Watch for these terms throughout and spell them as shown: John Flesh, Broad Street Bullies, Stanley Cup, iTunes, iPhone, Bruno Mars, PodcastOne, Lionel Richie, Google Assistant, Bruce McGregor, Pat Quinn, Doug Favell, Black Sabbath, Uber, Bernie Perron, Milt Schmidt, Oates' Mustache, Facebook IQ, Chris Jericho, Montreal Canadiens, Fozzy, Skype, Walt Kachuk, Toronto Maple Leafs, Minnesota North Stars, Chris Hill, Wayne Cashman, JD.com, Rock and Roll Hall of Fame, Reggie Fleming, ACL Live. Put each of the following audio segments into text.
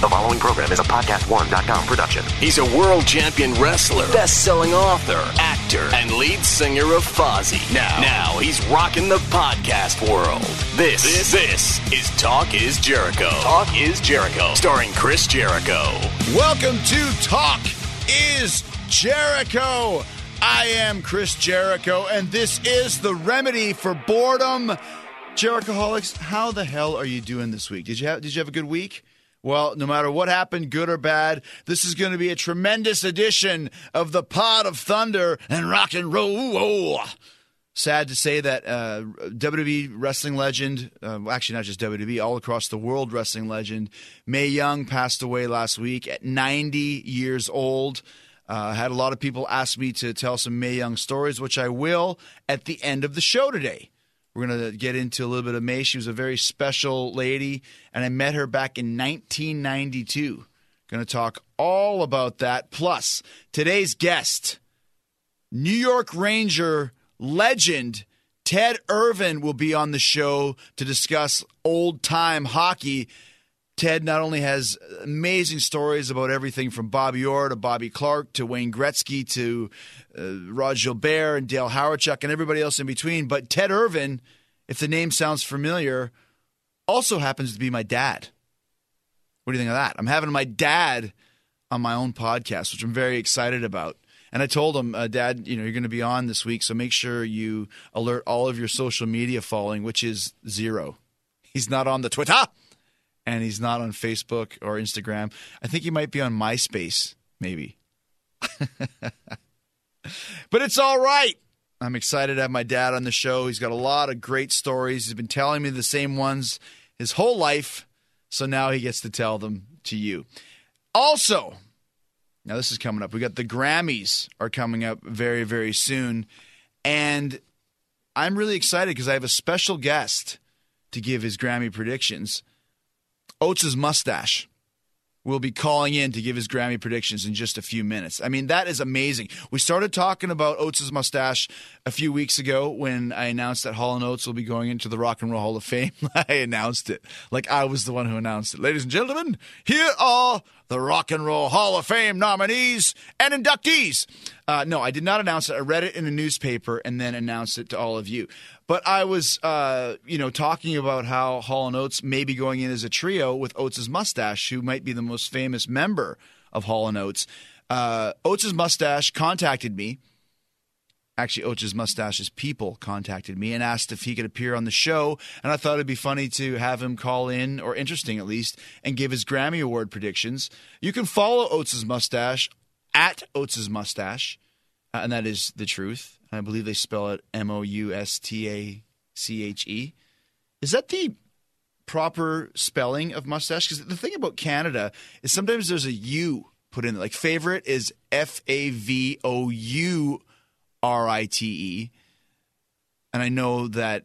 The following program is a PodcastOne.com production. He's a world champion wrestler, best-selling author, actor, and lead singer of Fozzy. Now he's rocking the podcast world. This is Talk Is Jericho. Talk Is Jericho, starring Chris Jericho. Welcome to Talk Is Jericho. I am Chris Jericho, and this is the remedy for boredom. Jerichoholics, how the hell are you doing this week? Did you have a good week? Well, no matter what happened, good or bad, this is going to be a tremendous edition of the Pod of Thunder and Rock and Roll. Sad to say that WWE wrestling legend, actually not just WWE, all across the world wrestling legend, Mae Young passed away last week at 90 years old. Had a lot of people ask me to tell some Mae Young stories, which I will at the end of the show today. We're going to get into a little bit of Mae. She was a very special lady, and I met her back in 1992. Going to talk all about that. Plus, today's guest, New York Ranger legend Ted Irvine, will be on the show to discuss old-time hockey. Ted not only has amazing stories about everything from Bobby Orr to Bobby Clark to Wayne Gretzky to Rod Gilbert and Dale Hawerchuk and everybody else in between, but Ted Irvine, if the name sounds familiar, also happens to be my dad. What do you think of that? I'm having my dad on my own podcast, which I'm very excited about. And I told him, Dad, you're going to be on this week, so make sure you alert all of your social media following, which is zero. He's not on the Twitter. And he's not on Facebook or Instagram. I think he might be on MySpace, maybe. But it's all right. I'm excited to have my dad on the show. He's got a lot of great stories. He's been telling me the same ones his whole life. So now he gets to tell them to you. Also, now this is coming up. We got the Grammys are coming up very, very soon. And I'm really excited because I have a special guest to give his Grammy predictions. Oates' Mustache will be calling in to give his Grammy predictions in just a few minutes. I mean, that is amazing. We started talking about Oates' Mustache a few weeks ago when I announced that Hall & Oates will be going into the Rock and Roll Hall of Fame. I announced it like I was the one who announced it. Ladies and gentlemen, here are the Rock and Roll Hall of Fame nominees and inductees. No, I did not announce it. I read it in a newspaper and then announced it to all of you. But I was, talking about how Hall & Oates may be going in as a trio with Oates' Mustache, who might be the most famous member of Hall & Oates. Oates' Mustache contacted me. Actually, Oates' Mustache's people contacted me and asked if he could appear on the show. And I thought it'd be funny to have him call in, or interesting at least, and give his Grammy Award predictions. You can follow Oates' Mustache at Oates' Mustache. And that is the truth. I believe they spell it MOUSTACHE. Is that the proper spelling of mustache? Because the thing about Canada is sometimes there's a U put in there. Like favorite is FAVOURITE. And I know that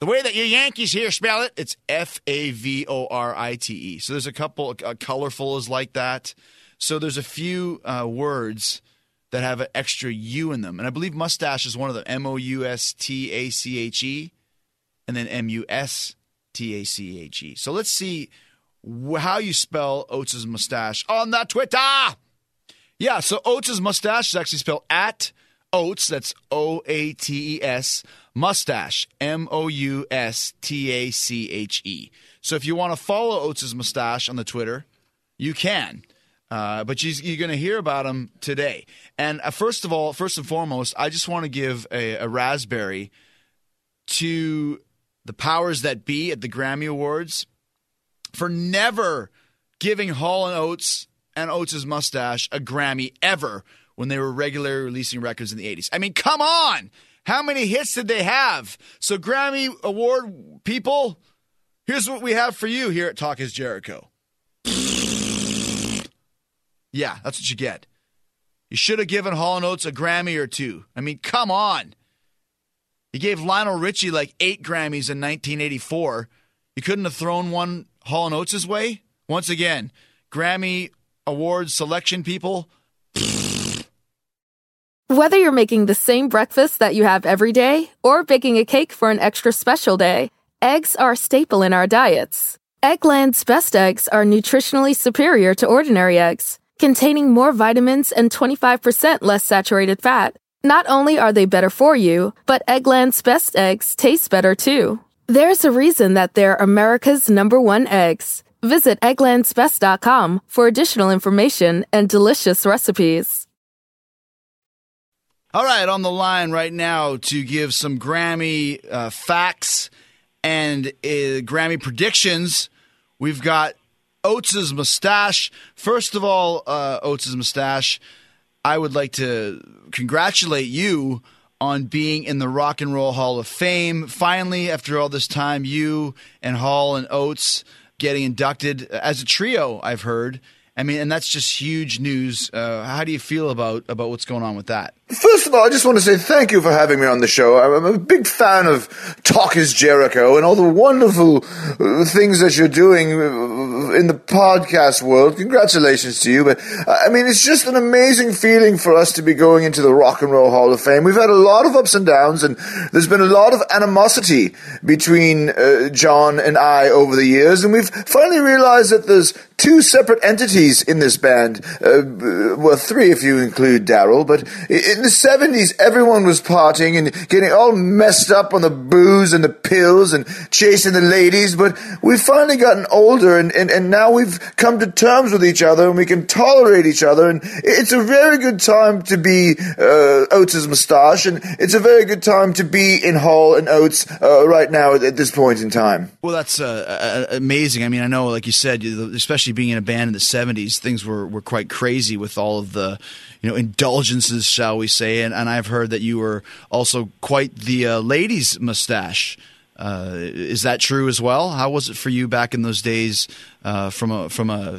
the way that your Yankees here spell it, it's FAVORITE. So there's a couple, colorful is like that. So there's a few words that have an extra U in them. And I believe mustache is one of them. MOUSTACHE and then MUSTACHE. So let's see how you spell Oates' Mustache on the Twitter. Yeah, so Oates' Mustache is actually spelled at Oates, that's O-A-T-E-S, Mustache, M-O-U-S-T-A-C-H-E. So if you want to follow Oates' Mustache on the Twitter, you can. But you're going to hear about him today. And first and foremost, I just want to give a raspberry to the powers that be at the Grammy Awards for never giving Hall & Oates and Oates' Mustache a Grammy ever when they were regularly releasing records in the 80s. I mean, come on! How many hits did they have? So Grammy Award people, here's what we have for you here at Talk Is Jericho. Yeah, that's what you get. You should have given Hall & Oates a Grammy or two. I mean, come on. You gave Lionel Richie like 8 Grammys in 1984. You couldn't have thrown one Hall & Oates' way? Once again, Grammy Awards selection people. Whether you're making the same breakfast that you have every day or baking a cake for an extra special day, eggs are a staple in our diets. Eggland's Best eggs are nutritionally superior to ordinary eggs, containing more vitamins and 25% less saturated fat. Not only are they better for you, but Eggland's Best eggs taste better too. There's a reason that they're America's #1 eggs. Visit egglandsbest.com for additional information and delicious recipes. All right, on the line right now to give some Grammy facts and Grammy predictions, we've got Oates' Mustache. First of all, Oates' Mustache, I would like to congratulate you on being in the Rock and Roll Hall of Fame. Finally, after all this time, you and Hall and Oates getting inducted as a trio, I've heard. I mean, and that's just huge news. How do you feel about what's going on with that? First of all, I just want to say thank you for having me on the show. I'm a big fan of Talk Is Jericho and all the wonderful things that you're doing in the podcast world. Congratulations to you. But, I mean, it's just an amazing feeling for us to be going into the Rock and Roll Hall of Fame. We've had a lot of ups and downs, and there's been a lot of animosity between John and I over the years, and we've finally realized that there's two separate entities in this band, well, three if you include Daryl, but in the 70s, everyone was partying and getting all messed up on the booze and the pills and chasing the ladies, but we've finally gotten older and now we've come to terms with each other and we can tolerate each other, and it's a very good time to be Oates' Mustache, and it's a very good time to be in Hall and Oates right now at this point in time. Well, that's amazing. I mean, I know, like you said, especially being in a band in the 70s, things were quite crazy with all of the, indulgences, shall we say. And I've heard that you were also quite the ladies' mustache. Is that true as well? How was it for you back in those days from a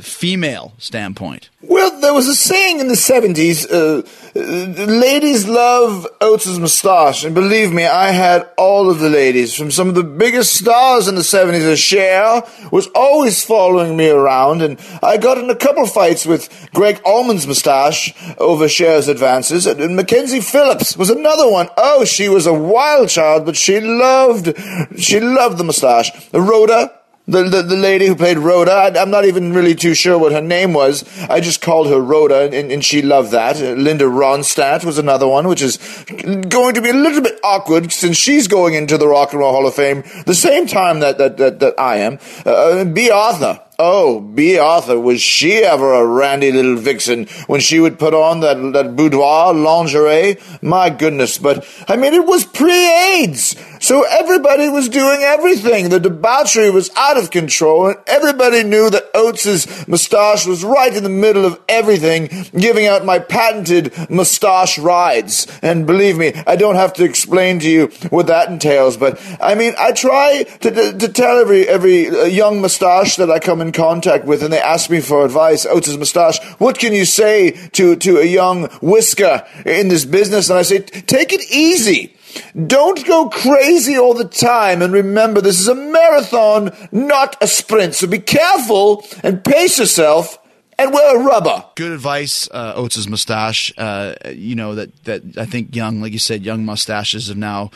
female standpoint? Well, there was a saying in the 70s, ladies love Oates' Mustache. And believe me, I had all of the ladies from some of the biggest stars in the 70s. Cher was always following me around, and I got in a couple fights with Greg Allman's mustache over Cher's advances. And Mackenzie Phillips was another one. Oh, she was a wild child, but she loved the mustache. Rhoda, the lady who played Rhoda, I'm not even really too sure what her name was. I just called her Rhoda, and she loved that. Linda Ronstadt was another one, which is going to be a little bit awkward since she's going into the Rock and Roll Hall of Fame the same time that I am. B. Arthur. Oh, B. Arthur, was she ever a randy little vixen when she would put on that boudoir lingerie? My goodness, but, I mean, it was pre-AIDS, so everybody was doing everything. The debauchery was out of control, and everybody knew that Oates' Mustache was right in the middle of everything, giving out my patented mustache rides. And believe me, I don't have to explain to you what that entails, but, I mean, I try to tell every young mustache that I come in contact with, and they ask me for advice, Oates' Mustache, what can you say to a young whisker in this business? And I say, take it easy. Don't go crazy all the time, and remember, this is a marathon, not a sprint. So be careful and pace yourself and wear a rubber. Good advice, Oates' Mustache. That I think young mustaches have now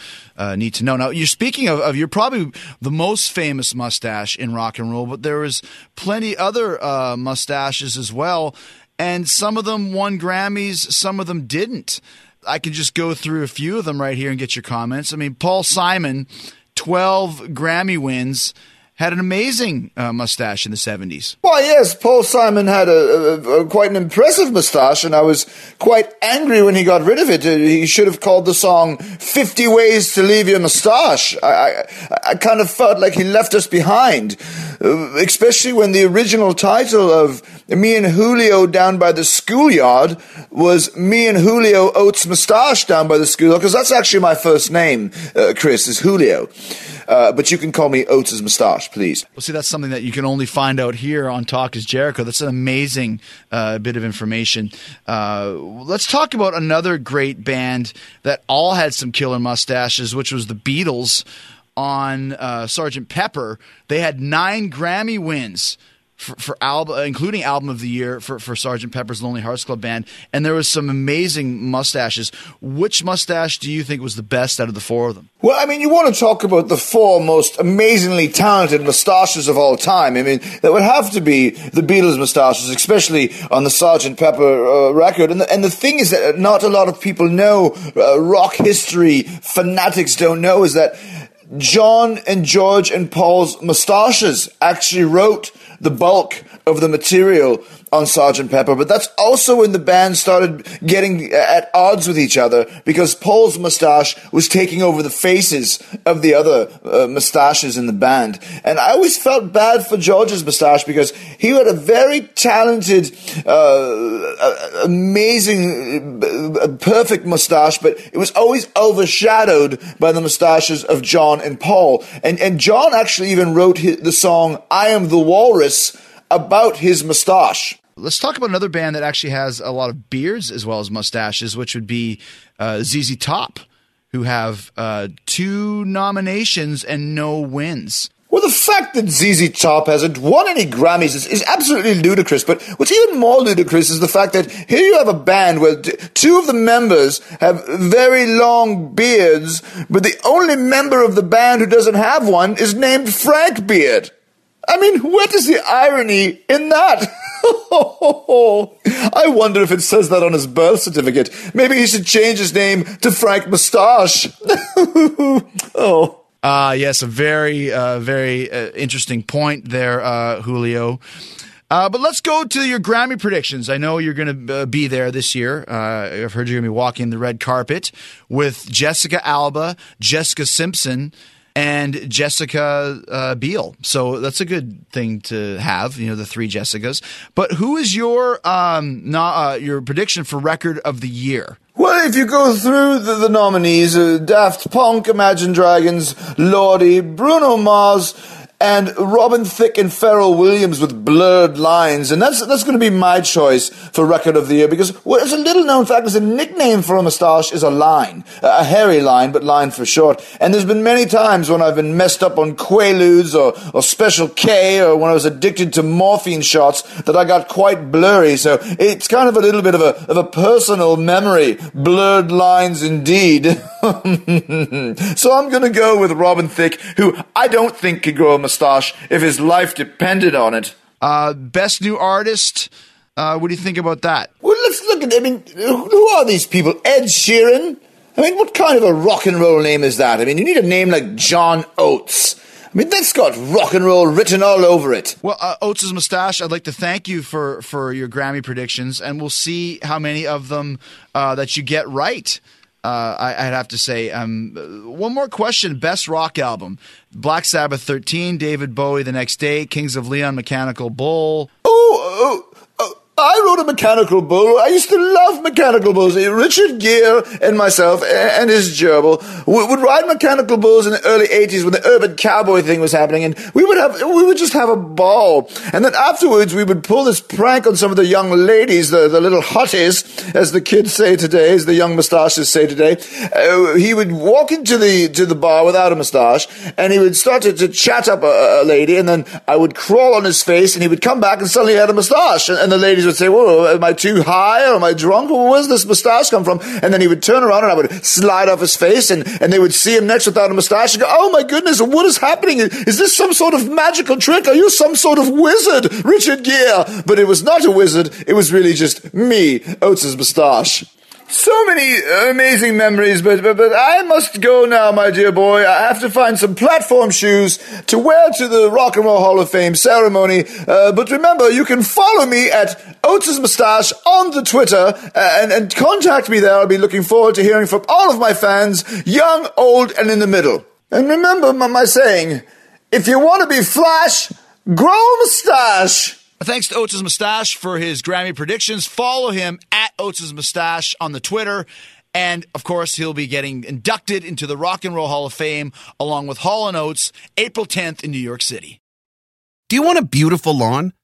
need to know. Now, you're speaking of you're probably the most famous mustache in rock and roll, but there was plenty other mustaches as well, and some of them won Grammys, some of them didn't. I could just go through a few of them right here and get your comments. I mean, Paul Simon, 12 Grammy wins, had an amazing mustache in the 70s. Well, yes, Paul Simon had a quite an impressive mustache, and I was quite angry when he got rid of it. He should have called the song 50 Ways to Leave Your Mustache. I kind of felt like he left us behind, especially when the original title of Me and Julio Down by the Schoolyard was Me and Julio Oates' Mustache Down by the Schoolyard, because that's actually my first name, Chris, is Julio. But you can call me Oates' Mustache, please. Well, see, that's something that you can only find out here on Talk is Jericho. That's an amazing bit of information. Let's talk about another great band that all had some killer mustaches, which was the Beatles on Sgt. Pepper. They had 9 Grammy wins, for album, including Album of the Year for Sgt. Pepper's Lonely Hearts Club Band, and there was some amazing mustaches. Which mustache do you think was the best out of the 4 of them? Well, I mean, you want to talk about the 4 most amazingly talented mustaches of all time. I mean, that would have to be the Beatles' mustaches, especially on the Sgt. Pepper record. And the thing is that not a lot of people know, rock history fanatics don't know, is that John and George and Paul's mustaches actually wrote the bulk of the material on Sgt. Pepper, but that's also when the band started getting at odds with each other, because Paul's mustache was taking over the faces of the other mustaches in the band. And I always felt bad for George's mustache, because he had a very talented, amazing, perfect mustache, but it was always overshadowed by the mustaches of John and Paul. And John actually even wrote the song I Am the Walrus about his mustache. Let's talk about another band that actually has a lot of beards as well as mustaches, which would be ZZ Top, who have 2 nominations and no wins. Well, the fact that ZZ Top hasn't won any Grammys is absolutely ludicrous, but what's even more ludicrous is the fact that here you have a band where 2 of the members have very long beards, but the only member of the band who doesn't have one is named Frank Beard. I mean, what is the irony in that? I wonder if it says that on his birth certificate. Maybe he should change his name to Frank Mustache. Oh. Yes, a very, very interesting point there, Julio. But let's go to your Grammy predictions. I know you're going to be there this year. I've heard you're going to be walking the red carpet with Jessica Alba, Jessica Simpson, and Jessica Biel. So that's a good thing to have, you know, the 3 Jessicas. But who is your prediction for Record of the Year? Well, if you go through the nominees, Daft Punk, Imagine Dragons, Lordi, Bruno Mars, and Robin Thicke and Pharrell Williams with Blurred Lines. And that's going to be my choice for Record of the Year, because it's a little-known fact is a nickname for a mustache is a line, a hairy line, but line for short. And there's been many times when I've been messed up on Quaaludes or Special K, or when I was addicted to morphine shots, that I got quite blurry. So it's kind of a little bit of a personal memory. Blurred Lines indeed. So I'm going to go with Robin Thicke, who I don't think could grow a mustache if his life depended on it. Best new artist, what do you think about that? Well, let's look at, I mean, who are these people? Ed Sheeran? I mean, what kind of a rock and roll name is that? I mean, you need a name like John Oates. I mean, that's got rock and roll written all over it. Well, Oates' mustache, I'd like to thank you for your Grammy predictions, and we'll see how many of them that you get right. I'd have to say, one more question. Best rock album: Black Sabbath, 13, David Bowie, The Next Day, Kings of Leon, Mechanical Bull. Oh, I wrote a Mechanical Bull. I used to love Mechanical Bulls. Richard Gere and myself and his gerbil would ride Mechanical Bulls in the early 80s when the urban cowboy thing was happening, and we would just have a ball. And then afterwards, we would pull this prank on some of the young ladies, the little hotties, as the kids say today, as the young moustaches say today. He would walk into the bar without a moustache, and he would start to chat up a lady, and then I would crawl on his face, and he would come back, and suddenly he had a moustache, and the ladies would say, "Whoa, am I too high, or am I drunk? Well, where's this moustache come from?" And then he would turn around, and I would slide off his face, and they would see him next without a moustache, and go, "Oh my goodness, what is happening? Is this some sort of magical trick? Are you some sort of wizard, Richard Gere?" But it was not a wizard. It was really just me, Oates' mustache. So many amazing memories, but I must go now, my dear boy. I have to find some platform shoes to wear to the Rock and Roll Hall of Fame ceremony. But remember, you can follow me at Oates' Mustache on the Twitter and contact me there. I'll be looking forward to hearing from all of my fans, young, old, and in the middle. And remember my saying, if you want to be flash, grow a mustache. Thanks to Oates' Mustache for his Grammy predictions. Follow him at Oates' Mustache on the Twitter. And, of course, he'll be getting inducted into the Rock and Roll Hall of Fame along with Hall & Oates, April 10th in New York City. Do you want a beautiful lawn?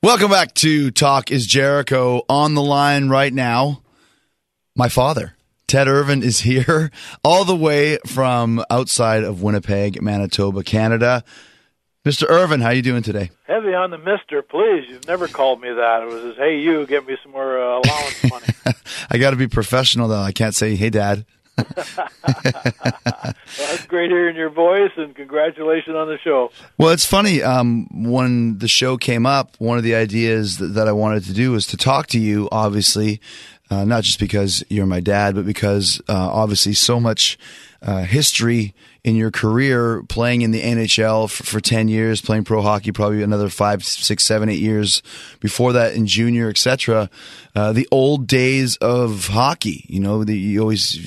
Welcome back to Talk Is Jericho. On the line right now, my father, Ted Irvine, is here all the way from outside of Winnipeg, Manitoba, Canada. Mr. Irvine, how you doing today? Heavy on the mister, please. You've never called me that. It was just, hey, you, get me some more allowance money. I got to be professional, though. I can't say, hey, Dad. Well, that's great hearing your voice, and congratulations on the show. Well, it's funny, when the show came up, one of the ideas that I wanted to do was to talk to you, obviously, not just because you're my dad, but because obviously so much history in your career, playing in the NHL for 10 years, playing pro hockey probably another 5, 6, 7, 8 years before that in junior, etc. The old days of hockey, you know,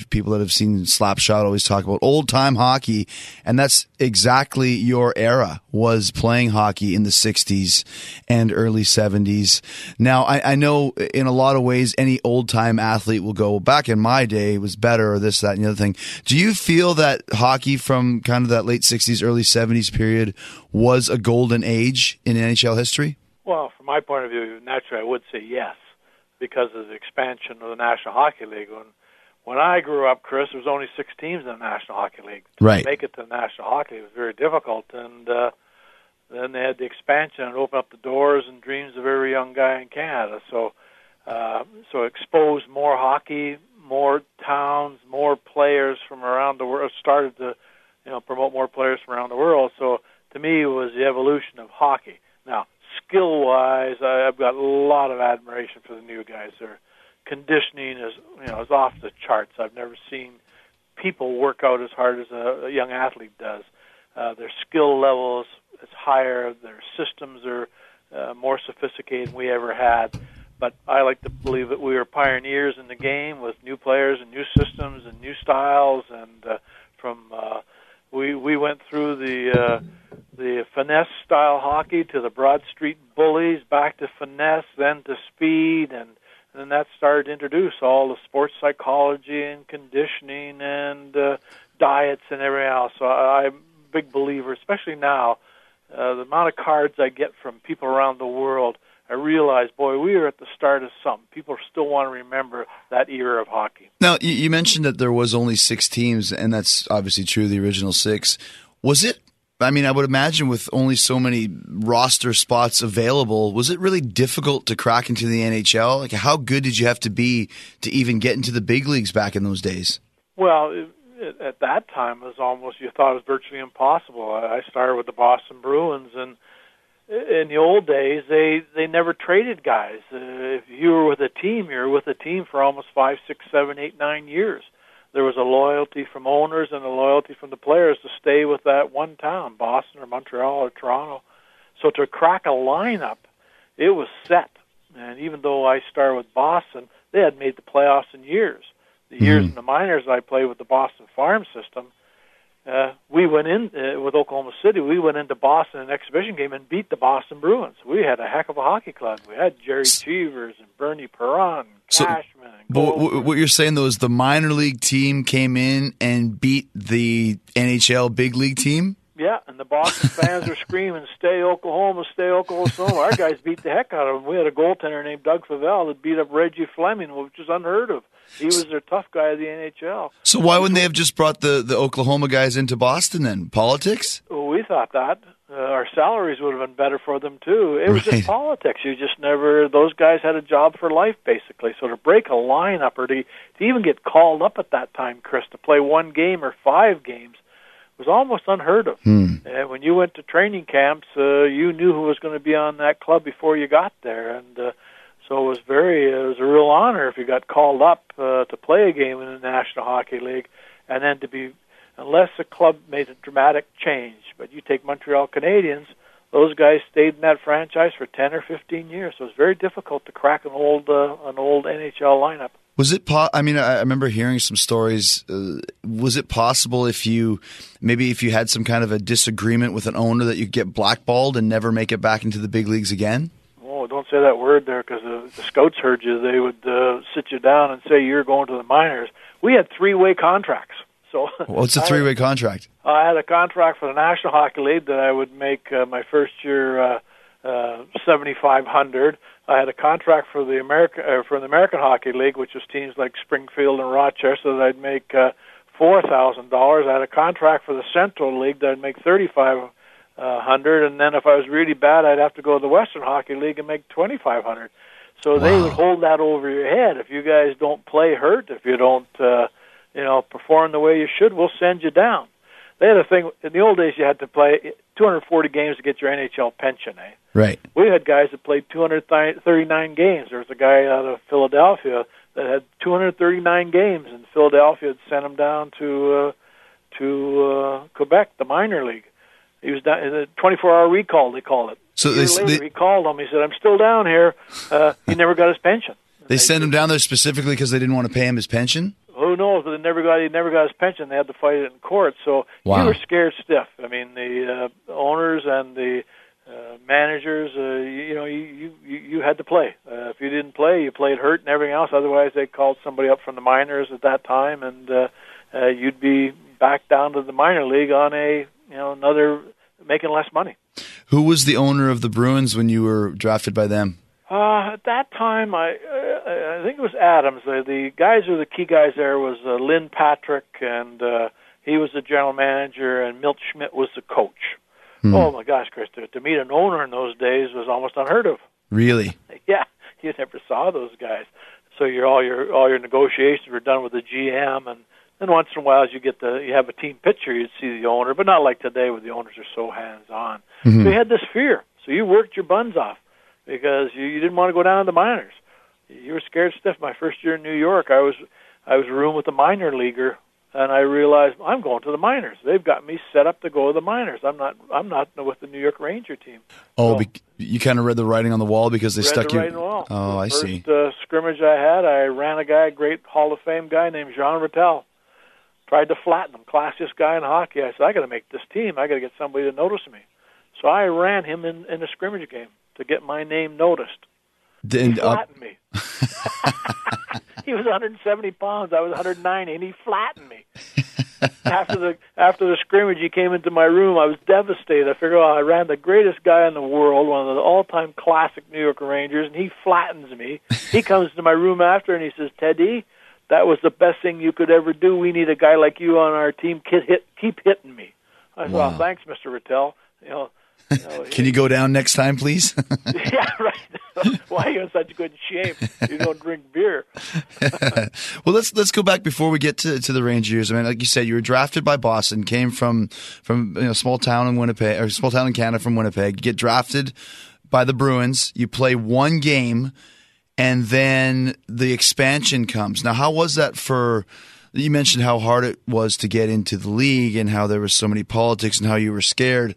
people that have seen Slapshot always talk about old time hockey, and that's exactly your era, was playing hockey in the 60s and early 70s. Now, I know in a lot of ways any old time athlete will go, well, back in my day it was better, or this, that, and the other thing. Do you feel that hockey from kind of that late 60s, early 70s period was a golden age in NHL history? Well, from my point of view, naturally I would say yes, because of the expansion of the National Hockey League. When I grew up, Chris, there was only 6 teams in the National Hockey League. To make it to the National Hockey League was very difficult, and then they had the expansion and opened up the doors and dreams of every young guy in Canada. So exposed more hockey, more towns, more players from around the world, started to promote more players from around the world. So to me, it was the evolution of hockey. Now, skill-wise, I've got a lot of admiration for the new guys. Their conditioning is off the charts. I've never seen people work out as hard as a young athlete does. Their skill level is higher. Their systems are more sophisticated than we ever had. But I like to believe that we were pioneers in the game with new players and new systems and new styles. And we went through the finesse style hockey to the Broad Street Bullies, back to finesse, then to speed, and then that started to introduce all the sports psychology and conditioning and diets and everything else. So I'm a big believer, especially now, the amount of cards I get from people around the world. I realized, boy, we are at the start of something. People still want to remember that era of hockey. Now, you mentioned that there was only 6 teams, and that's obviously true, the original 6. Was it, I mean, I would imagine with only so many roster spots available, was it really difficult to crack into the NHL? Like, how good did you have to be to even get into the big leagues back in those days? Well, at that time, it was almost, you thought it was virtually impossible. I started with the Boston Bruins, and in the old days, they never traded guys. If you were with a team, you were with a team for almost 5, 6, 7, 8, 9 years. There was a loyalty from owners and a loyalty from the players to stay with that one town, Boston or Montreal or Toronto. So to crack a lineup, it was set. And even though I started with Boston, they had made the playoffs in years. The years in the minors I played with the Boston farm system, we went in with Oklahoma City. We went into Boston in an exhibition game and beat the Boston Bruins. We had a heck of a hockey club. We had Jerry Cheevers and Bernie Perron, Cashman. But what you're saying though is the minor league team came in and beat the NHL big league team. Yeah, and the Boston fans were screaming, "Stay Oklahoma, stay Oklahoma." Our guys beat the heck out of them. We had a goaltender named Doug Favell that beat up Reggie Fleming, which is unheard of. He was their tough guy of the NHL. So why wouldn't they have just brought the Oklahoma guys into Boston then? Politics? Well, we thought that. Our salaries would have been better for them, too. It was just politics. You just never, those guys had a job for life, basically. So to break a lineup or to even get called up at that time, Chris, to play one game or five games, was almost unheard of. And when you went to training camps, you knew who was going to be on that club before you got there. And so it was it was a real honor if you got called up to play a game in the National Hockey League, and then to be, unless the club made a dramatic change. But you take Montreal Canadiens, those guys stayed in that franchise for 10 or 15 years. So it's very difficult to crack an old NHL lineup. Was it? I remember hearing some stories. Was it possible if you had some kind of a disagreement with an owner that you could get blackballed and never make it back into the big leagues again? Oh, don't say that word there, because the scouts heard you. They would sit you down and say you're going to the minors. We had three-way contracts. So what's a three-way contract? I had a contract for the National Hockey League that I would make my first year $7,500. I had a contract for the American Hockey League, which was teams like Springfield and Rochester, that I'd make $4,000. I had a contract for the Central League that I'd make $3,500, and then if I was really bad, I'd have to go to the Western Hockey League and make $2,500. So they would hold that over your head. If you guys don't play hurt, if you don't perform the way you should, we'll send you down. They had a thing, in the old days you had to play 240 games to get your NHL pension, eh? Right. We had guys that played 239 games. There was a guy out of Philadelphia that had 239 games, and Philadelphia had sent him down to Quebec, the minor league. He was down in a 24-hour recall, they called it. So later, he called him. He said, "I'm still down here." He never got his pension. They sent him down there specifically because they didn't want to pay him his pension? Who knows? But he never got his pension. They had to fight it in court. So you were scared stiff. I mean, the owners and the managers, you had to play. If you didn't play, you played hurt and everything else. Otherwise, they called somebody up from the minors at that time, and you'd be back down to the minor league on making less money. Who was the owner of the Bruins when you were drafted by them? At that time, I think it was Adams. The guys who were the key guys there was Lynn Patrick, and he was the general manager, and Milt Schmidt was the coach. Oh, my gosh, Chris, to meet an owner in those days was almost unheard of. Really? Yeah, you never saw those guys. So all your negotiations were done with the GM, and then once in a while, as you have a team picture, you'd see the owner, but not like today where the owners are so hands-on. So you had this fear, so you worked your buns off, because you didn't want to go down to the minors. You were scared stiff. My first year in New York, I was room with a minor leaguer, and I realized I'm going to the minors. They've got me set up to go to the minors. I'm not with the New York Ranger team. Oh, so, you kind of read the writing on the wall because they stuck you. Read the writing on the wall. Oh, I see. The first scrimmage I had, I ran a guy, a great Hall of Fame guy named Jean Rattel. Tried to flatten him, classiest guy in hockey. I said, I got to make this team. I got to get somebody to notice me. So I ran him in a scrimmage game to get my name noticed. He flattened me. He was 170 pounds. I was 190, and he flattened me. After the scrimmage, he came into my room. I was devastated. I figured, I ran the greatest guy in the world, one of the all-time classic New York Rangers, and he flattens me. He comes to my room after, and he says, "Teddy, that was the best thing you could ever do. We need a guy like you on our team. Keep hitting me." I said, "Well, thanks, Mr. Rattel. Can you go down next time, please?" Yeah, right. Why are you in such good shape? You don't drink beer. Well, let's go back before we get to the Rangers. I mean, like you said, you were drafted by Boston, came from small town in Canada from Winnipeg. You get drafted by the Bruins. You play one game, and then the expansion comes. Now, how was that for? You mentioned how hard it was to get into the league, and how there was so many politics, and how you were scared.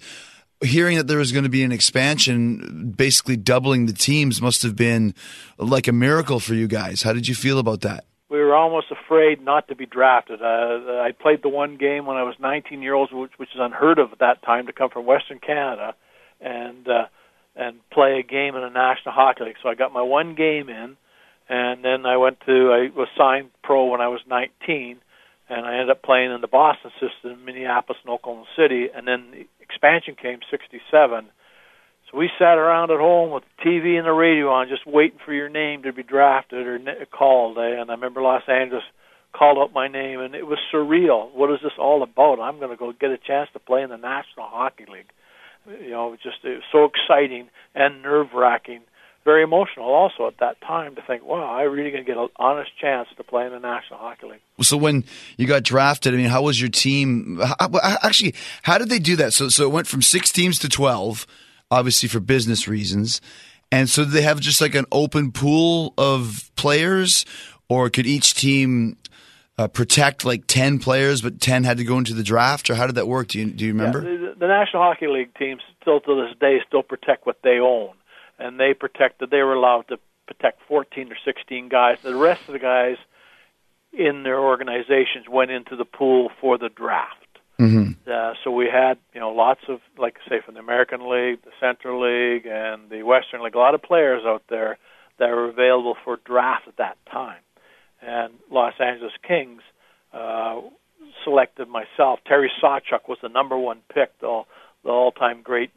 Hearing that there was going to be an expansion, basically doubling the teams, must have been like a miracle for you guys. How did you feel about that? We were almost afraid not to be drafted. I played the one game when I was 19 years old, which is unheard of at that time, to come from Western Canada and play a game in the National Hockey League. So I got my one game in, and then I was signed pro when I was 19, and I ended up playing in the Boston system, Minneapolis and Oklahoma City, and then expansion came, 67. So we sat around at home with the TV and the radio on, just waiting for your name to be drafted or called. And I remember Los Angeles called up my name, and it was surreal. What is this all about? I'm going to go get a chance to play in the National Hockey League. You know, just it was so exciting and nerve-wracking, very emotional also at that time to think, wow, I'm really going to get an honest chance to play in the National Hockey League. So when you got drafted, I mean, how was your team? Actually, how did they do that? So it went from 6 teams to 12, obviously for business reasons. And so did they have just like an open pool of players, or could each team protect like 10 players, but 10 had to go into the draft? Or how did that work? Do you remember? Yeah, the National Hockey League teams still to this day still protect what they own, and they were allowed to protect 14 or 16 guys. The rest of the guys in their organizations went into the pool for the draft. Mm-hmm. So we had, you know, lots of, like I say, from the American League, the Central League, and the Western League, a lot of players out there that were available for draft at that time. And Los Angeles Kings selected myself. Terry Sawchuk was the number 1 pick, the all-time great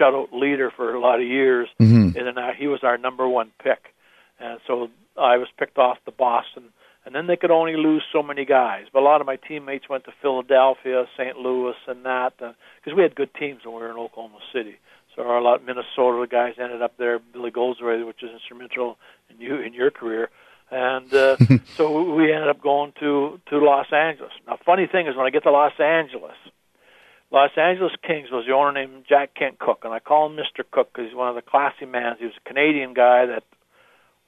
shutout leader for a lot of years. Mm-hmm. And he was our number 1 pick. And so I was picked off to Boston. And then they could only lose so many guys. But a lot of my teammates went to Philadelphia, St. Louis, and that, because we had good teams when we were in Oklahoma City. So a lot of Minnesota guys ended up there, Billy Goldsworthy, which is instrumental in your career. And so we ended up going to Los Angeles. Now, funny thing is, when I get to Los Angeles Kings was the owner named Jack Kent Cooke, and I call him Mr. Cooke because he's one of the classy men. He was a Canadian guy that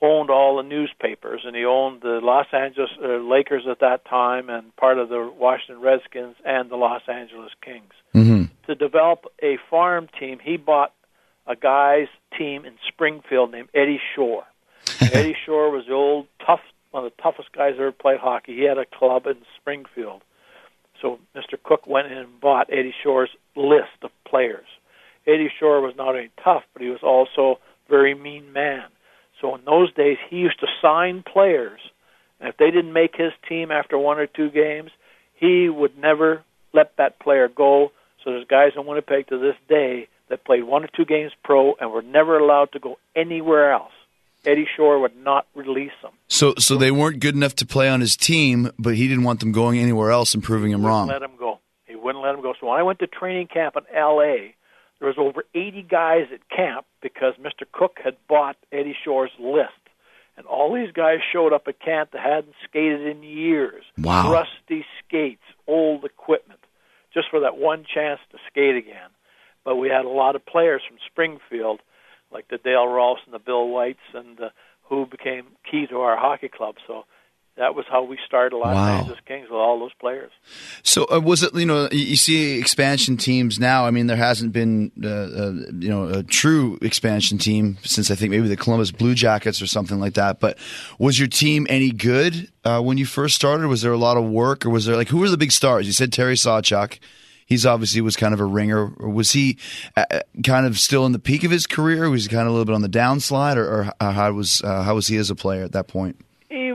owned all the newspapers, and he owned the Los Angeles Lakers at that time and part of the Washington Redskins and the Los Angeles Kings. Mm-hmm. To develop a farm team, he bought a guy's team in Springfield named Eddie Shore. Eddie Shore was one of the toughest guys that ever played hockey. He had a club in Springfield. So Mr. Cooke went in and bought Eddie Shore's list of players. Eddie Shore was not only tough, but he was also a very mean man. So in those days, he used to sign players, and if they didn't make his team after 1 or 2 games, he would never let that player go. So there's guys in Winnipeg to this day that played 1 or 2 games pro and were never allowed to go anywhere else. Eddie Shore would not release them. So they weren't good enough to play on his team, but he didn't want them going anywhere else and proving him wrong. He wouldn't let them go. He wouldn't let them go. So when I went to training camp in L.A., there was over 80 guys at camp because Mr. Cooke had bought Eddie Shore's list. And all these guys showed up at camp that hadn't skated in years. Wow. Rusty skates, old equipment, just for that one chance to skate again. But we had a lot of players from Springfield, like the Dale Rolfs and the Bill Whites, and who became key to our hockey club. So that was how we started Los Angeles Kings with all those players. So was it, you know, you see expansion teams now. I mean, there hasn't been, a true expansion team since I think maybe the Columbus Blue Jackets or something like that. But was your team any good when you first started? Was there a lot of work, or was there, like, who were the big stars? You said Terry Sawchuk. He's obviously was kind of a ringer. Was he kind of still in the peak of his career? Was he kind of a little bit on the downslide, or how was he as a player at that point? He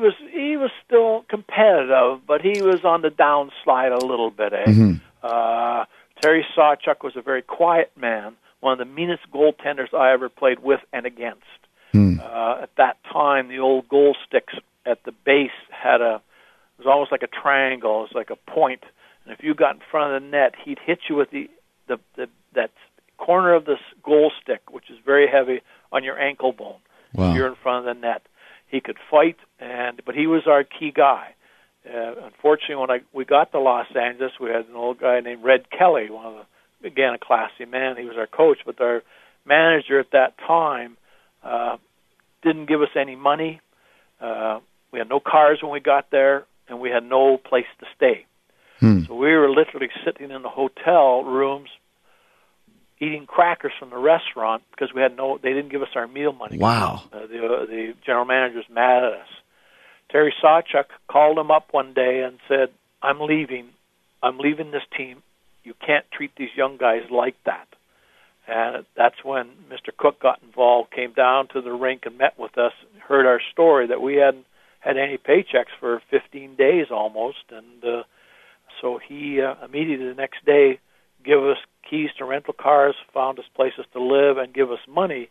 was still competitive, but he was on the downslide a little bit. Mm-hmm. Terry Sawchuk was a very quiet man, one of the meanest goaltenders I ever played with and against. Mm. At that time, the old goal sticks at the base it was almost like a triangle. It was like a point. And if you got in front of the net, he'd hit you with the that corner of this goal stick, which is very heavy, on your ankle bone. Wow. If you're in front of the net. He could fight, but he was our key guy. Unfortunately, when we got to Los Angeles, we had an old guy named Red Kelly, a classy man. He was our coach, but our manager at that time didn't give us any money. We had no cars when we got there, and we had no place to stay. So we were literally sitting in the hotel rooms eating crackers from the restaurant because they didn't give us our meal money. Wow. The general manager was mad at us. Terry Sawchuk called him up one day and said, "I'm leaving. I'm leaving this team. You can't treat these young guys like that." And that's when Mr. Cooke got involved, came down to the rink and met with us, heard our story that we hadn't had any paychecks for 15 days almost, and so he immediately the next day give us keys to rental cars, found us places to live, and give us money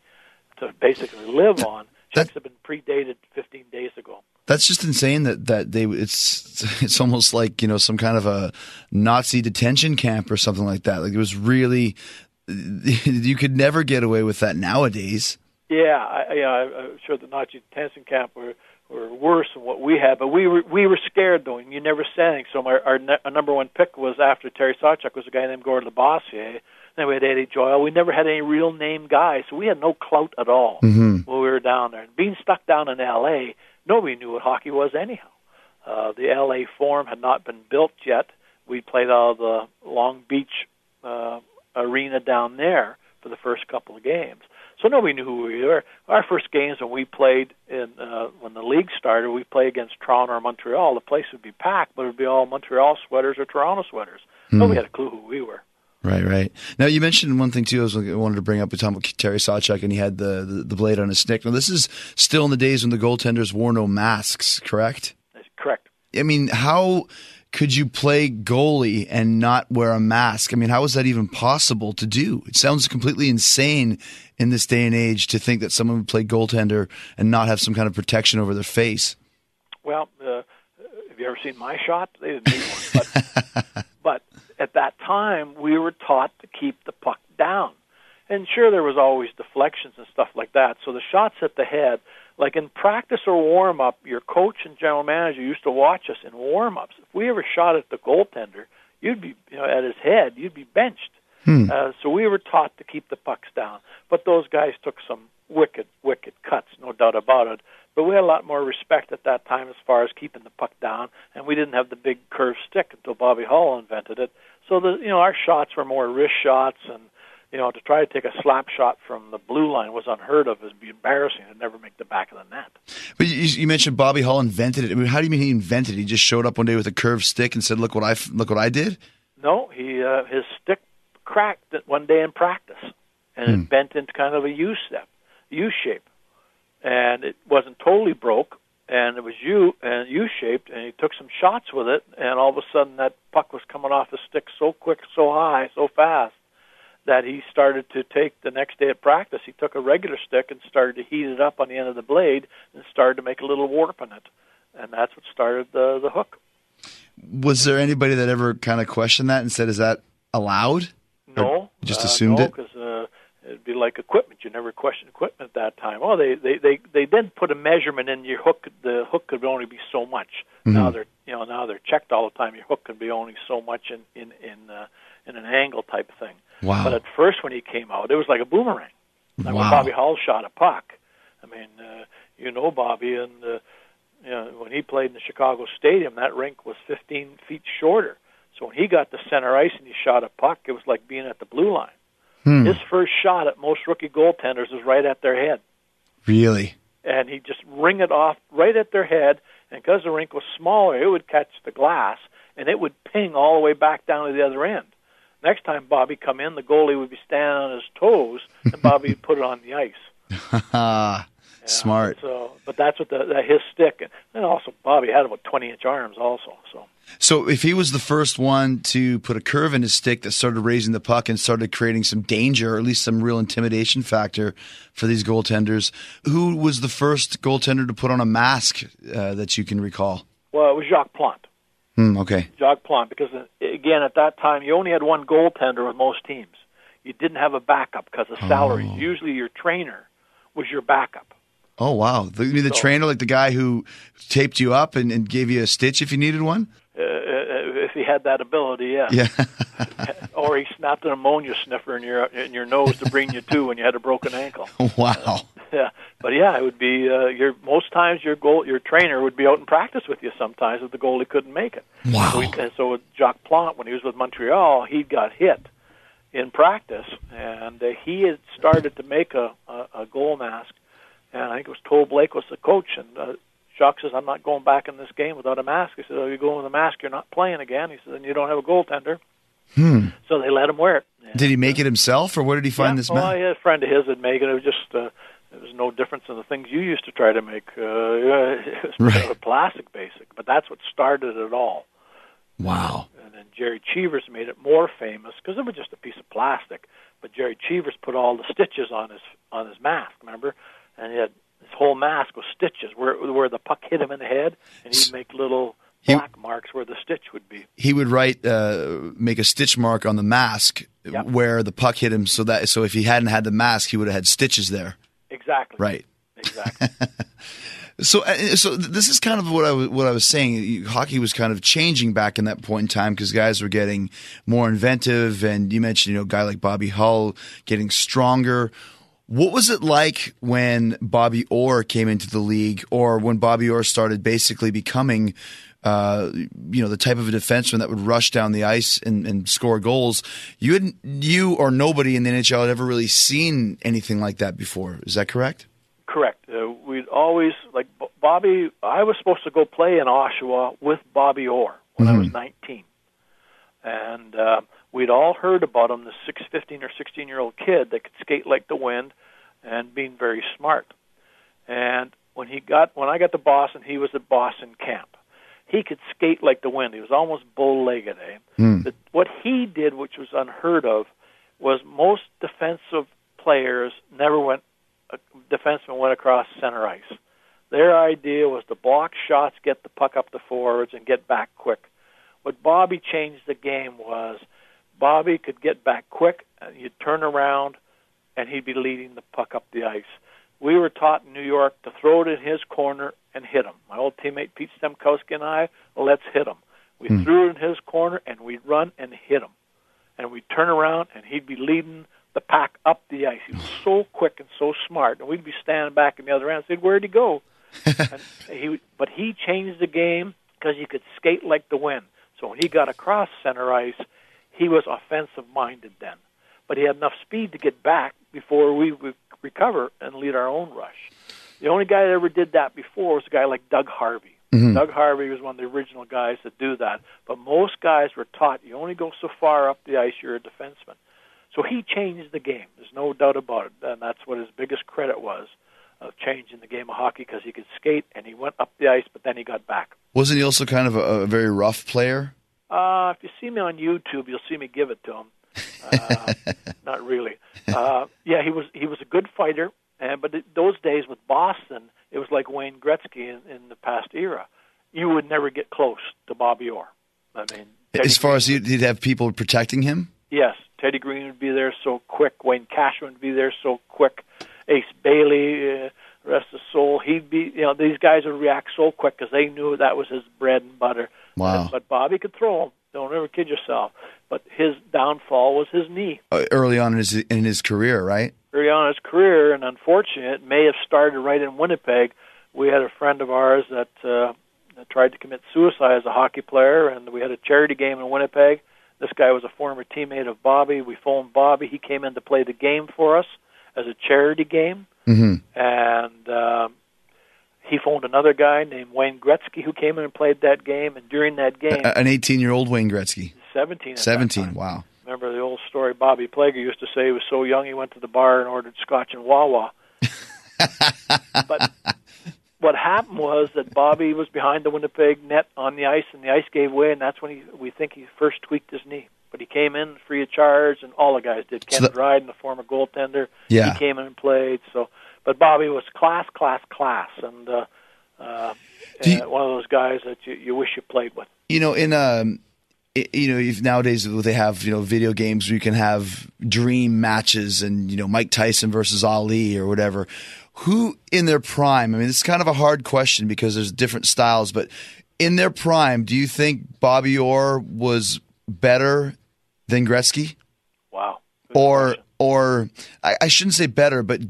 to basically live on. Checks have been predated 15 days ago. That's just insane that they it's almost like, you know, some kind of a Nazi detention camp or something like that. Like, it was really, you could never get away with that nowadays. Yeah, I'm sure the Nazi detention camp were worse than what we had, but we were scared, though, and you never said anything. So our number one pick was, after Terry Sawchuk, was a guy named Gord Labossiere. Then we had Eddie Joyle. We never had any real name guys, so we had no clout at all when we were down there. And being stuck down in L.A., nobody knew what hockey was anyhow. The L.A. Forum had not been built yet. We played out of the Long Beach arena down there for the first couple of games. So nobody knew who we were. Our first games when we played when the league started, we played against Toronto or Montreal. The place would be packed, but it would be all Montreal sweaters or Toronto sweaters. Nobody had a clue who we were. Right. Now, you mentioned one thing, too, I wanted to bring up. We talked about Terry Sawchuk, and he had the blade on his stick. Now, this is still in the days when the goaltenders wore no masks, correct? That's correct. I mean, how could you play goalie and not wear a mask? I mean, how is that even possible to do? It sounds completely insane in this day and age to think that someone would play goaltender and not have some kind of protection over their face. Well, have you ever seen My Shot? They didn't need one, but at that time, we were taught to keep the puck down. And sure, there was always deflections and stuff like that. So the shots at the head, like in practice or warm-up, your coach and general manager used to watch us in warm-ups. If we ever shot at the goaltender, you'd be, at his head, you'd be benched. So we were taught to keep the pucks down. But those guys took some wicked, wicked cuts, no doubt about it. But we had a lot more respect at that time as far as keeping the puck down, and we didn't have the big curved stick until Bobby Hull invented it. So, our shots were more wrist shots, and, to try to take a slap shot from the blue line was unheard of. It would be embarrassing to never make the back of the net. But you mentioned Bobby Hull invented it. I mean, how do you mean he invented it? He just showed up one day with a curved stick and said, look what I did? No, his stick cracked one day in practice, and it bent into kind of a U shape. And it wasn't totally broke, and it was U-shaped, and he took some shots with it, and all of a sudden that puck was coming off his stick so quick, so high, so fast, that he started to take, the next day at practice, he took a regular stick and started to heat it up on the end of the blade and started to make a little warp in it. And that's what started the hook. Was there anybody that ever kind of questioned that and said, is that allowed? No. Or just assumed it? No, because it'd be like equipment. You never questioned equipment at that time. Oh, they then put a measurement in your hook. The hook could only be so much. Now they're checked all the time. Your hook can be only so much in an angle type of thing. Wow. But at first, when he came out, it was like a boomerang. Like when Bobby Hull shot a puck. I mean, Bobby, and when he played in the Chicago Stadium, that rink was 15 feet shorter. So when he got to center ice and he shot a puck, it was like being at the blue line. His first shot at most rookie goaltenders is right at their head. Really? And he'd just ring it off right at their head, and because the rink was smaller, it would catch the glass, and it would ping all the way back down to the other end. Next time Bobby come in, the goalie would be standing on his toes, and Bobby would put it on the ice. Smart. So, but that's what his stick, and also Bobby had about 20-inch arms also, so. So if he was the first one to put a curve in his stick that started raising the puck and started creating some danger, or at least some real intimidation factor for these goaltenders, who was the first goaltender to put on a mask that you can recall? Well, it was Jacques Plante. Okay. Jacques Plante, because, again, at that time, you only had one goaltender with most teams. You didn't have a backup because of salaries. Usually your trainer was your backup. Oh, wow. The trainer, like the guy who taped you up and gave you a stitch if you needed one? If he had that ability, yeah. Or he snapped an ammonia sniffer in your nose to bring you to when you had a broken ankle. Wow. It would be your trainer would be out in practice with you sometimes if the goalie couldn't make it. Wow. So with Jacques Plante, when he was with Montreal, he got hit in practice, and he had started to make a goal mask, and I think it was Toe Blake was the coach, and Jacques says, I'm not going back in this game without a mask. He says, oh, you're going with a mask, you're not playing again. He says, and you don't have a goaltender. So they let him wear it. And did he make it himself, or where did he find this mask? Yeah, a friend of his had made it. It was just, it was no difference in the things you used to try to make. It was plastic, basic, but that's what started it all. Wow. And and Jerry Cheevers made it more famous because it was just a piece of plastic. But Jerry Cheevers put all the stitches on his mask, remember? And he had his whole mask was stitches where the puck hit him in the head, and he'd make little black marks where the stitch would be. He would make a stitch mark on the mask where the puck hit him, so if he hadn't had the mask, he would have had stitches there. Exactly. Right. Exactly. So this is kind of what I was saying. Hockey was kind of changing back in that point in time because guys were getting more inventive, and you mentioned, a guy like Bobby Hull getting stronger. What was it like when Bobby Orr came into the league, or when Bobby Orr started basically becoming, the type of a defenseman that would rush down the ice and score goals? You or nobody in the NHL had ever really seen anything like that before. Is that correct? Correct. We'd always, like Bobby, I was supposed to go play in Oshawa with Bobby Orr when I was 19. And we'd all heard about him, this 15 or 16-year-old kid that could skate like the wind and being very smart. And when I got to Boston, he was at Boston camp. He could skate like the wind. He was almost bow-legged, eh? Mm. What he did, which was unheard of, was most defensive players never went defensemen went across center ice. Their idea was to block shots, get the puck up the forwards, and get back quick. What Bobby changed the game was Bobby could get back quick, and you'd turn around, and he'd be leading the puck up the ice. We were taught in New York to throw it in his corner and hit him. My old teammate Pete Stemkowski and I, let's hit him. We threw it in his corner, and we'd run and hit him. And we'd turn around, and he'd be leading the pack up the ice. He was so quick and so smart. And we'd be standing back in the other end and say, where'd he go? But he changed the game because he could skate like the wind. So when he got across center ice, he was offensive-minded then. But he had enough speed to get back before we would recover and lead our own rush. The only guy that ever did that before was a guy like Doug Harvey. Mm-hmm. Doug Harvey was one of the original guys to do that. But most guys were taught you only go so far up the ice, you're a defenseman. So he changed the game. There's no doubt about it. And that's what his biggest credit was, of changing the game of hockey, because he could skate and he went up the ice, but then he got back. Wasn't he also kind of a very rough player? If you see me on YouTube, you'll see me give it to him. Not really. He was a good fighter. But those days with Boston, it was like Wayne Gretzky in the past era. You would never get close to Bobby Orr. I mean, as far as he'd have people protecting him? Yes. Teddy Green would be there so quick. Wayne Cashman would be there so quick. Ace Bailey, rest his soul. He'd be, these guys would react so quick because they knew that was his bread and butter. Wow. But Bobby could throw him. Don't ever kid yourself. But his downfall was his knee. Early on in his career, right? Early on in his career, and unfortunately, it may have started right in Winnipeg. We had a friend of ours that tried to commit suicide as a hockey player, and we had a charity game in Winnipeg. This guy was a former teammate of Bobby. We phoned Bobby. He came in to play the game for us as a charity game. Mm-hmm. And he phoned another guy named Wayne Gretzky who came in and played that game. And during that game... An 17-year-old Wayne Gretzky. 17. Wow. Remember the old story Bobby Plager used to say he was so young he went to the bar and ordered scotch and Wawa. But what happened was that Bobby was behind the Winnipeg net on the ice, and the ice gave way, and that's when we think he first tweaked his knee. But he came in free of charge, and all the guys did. Ken Dryden, the former goaltender, he came in and played. So, but Bobby was class, and one of those guys that you wish you played with. If nowadays they have video games where you can have dream matches, and Mike Tyson versus Ali or whatever. Who in their prime, I mean, it's kind of a hard question because there's different styles, but in their prime, do you think Bobby Orr was better than Gretzky? Wow. Or I shouldn't say better, but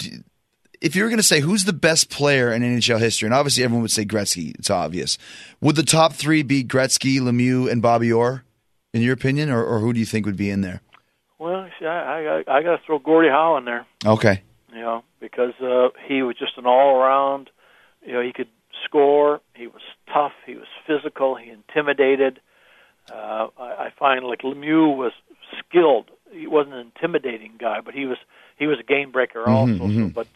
if you were going to say who's the best player in NHL history, and obviously everyone would say Gretzky, it's obvious. Would the top three be Gretzky, Lemieux, and Bobby Orr, in your opinion, or who do you think would be in there? Well, see, I got to throw Gordie Howe in there. Okay. Because he was just an all-around, he could score, he was tough, he was physical, he intimidated. I find like Lemieux was skilled. He wasn't an intimidating guy, but he was a game-breaker also. Mm-hmm. But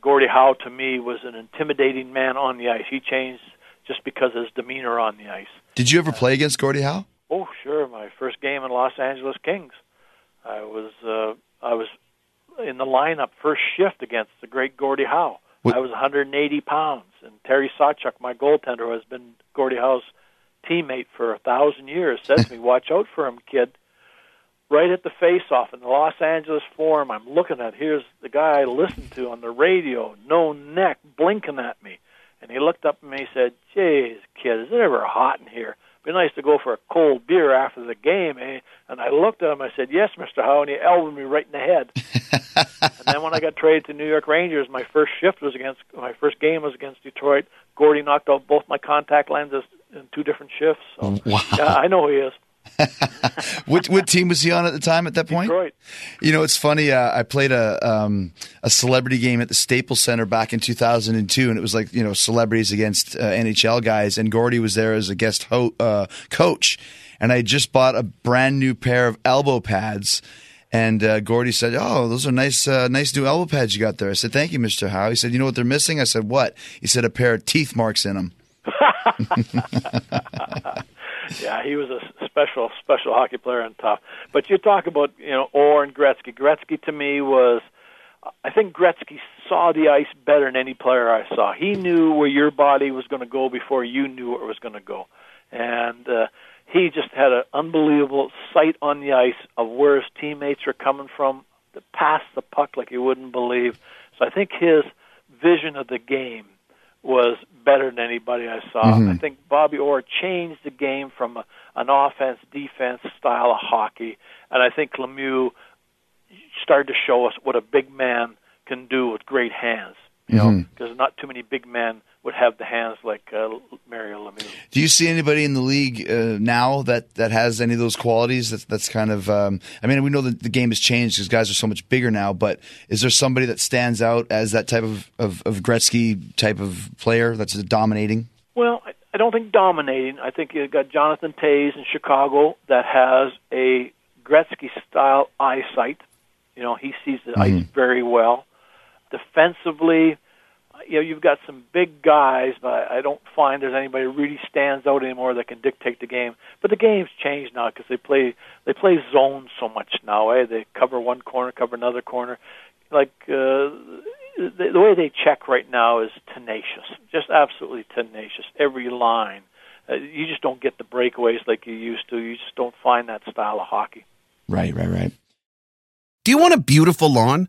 Gordie Howe, to me, was an intimidating man on the ice. He changed just because of his demeanor on the ice. Did you ever play against Gordie Howe? Oh, sure. My first game in Los Angeles Kings, I was in the lineup first shift against the great Gordie Howe. I was 180 pounds, and Terry Sawchuk, my goaltender, who has been Gordie Howe's teammate for 1,000 years, says to me, "Watch out for him, kid." Right at the face-off in the Los Angeles Forum, I'm looking at, here's the guy I listened to on the radio, no neck, blinking at me. And he looked up at me and said, "Jeez, kid, is it ever hot in here? Be nice to go for a cold beer after the game, eh?" And I looked at him, I said, "Yes, Mr. Howe," and he elbowed me right in the head. And then when I got traded to New York Rangers, my first game was against Detroit. Gordie knocked out both my contact lenses in 2 different shifts. So, wow. Yeah, I know who he is. What team was he on at the time at that point? Detroit. You know, it's funny. I played a celebrity game at the Staples Center back in 2002, and it was like, you know, celebrities against NHL guys, and Gordie was there as a guest coach. And I just bought a brand new pair of elbow pads, and Gordie said, "Oh, those are nice new elbow pads you got there." I said, "Thank you, Mr. Howe." He said, "You know what they're missing?" I said, "What?" He said, "A pair of teeth marks in them." Yeah, he was a special hockey player and tough. But you talk about, you know, Orr and Gretzky. Gretzky, to me, was, I think Gretzky saw the ice better than any player I saw. He knew where your body was going to go before you knew where it was going to go. And he just had an unbelievable sight on the ice of where his teammates were coming from, to pass the puck like you wouldn't believe. So I think his vision of the game was better than anybody I saw. Mm-hmm. I think Bobby Orr changed the game from an offense-defense style of hockey, and I think Lemieux started to show us what a big man can do with great hands. You mm-hmm. know, because not too many big men would have the hands like Mario Lemieux. Do you see anybody in the league now that has any of those qualities? That's kind of I mean, we know that the game has changed because guys are so much bigger now, but is there somebody that stands out as that type of Gretzky type of player that's dominating? Well, I don't think dominating. I think you've got Jonathan Toews in Chicago that has a Gretzky-style eyesight. You know, he sees the mm-hmm. ice very well. Defensively, you know, you've got some big guys, but I don't find there's anybody who really stands out anymore that can dictate the game. But the game's changed now because they play zone so much now. They cover one corner, cover another corner. Like the way they check right now is tenacious, just absolutely tenacious. Every line, you just don't get the breakaways like you used to. You just don't find that style of hockey. Right. Do you want a beautiful lawn?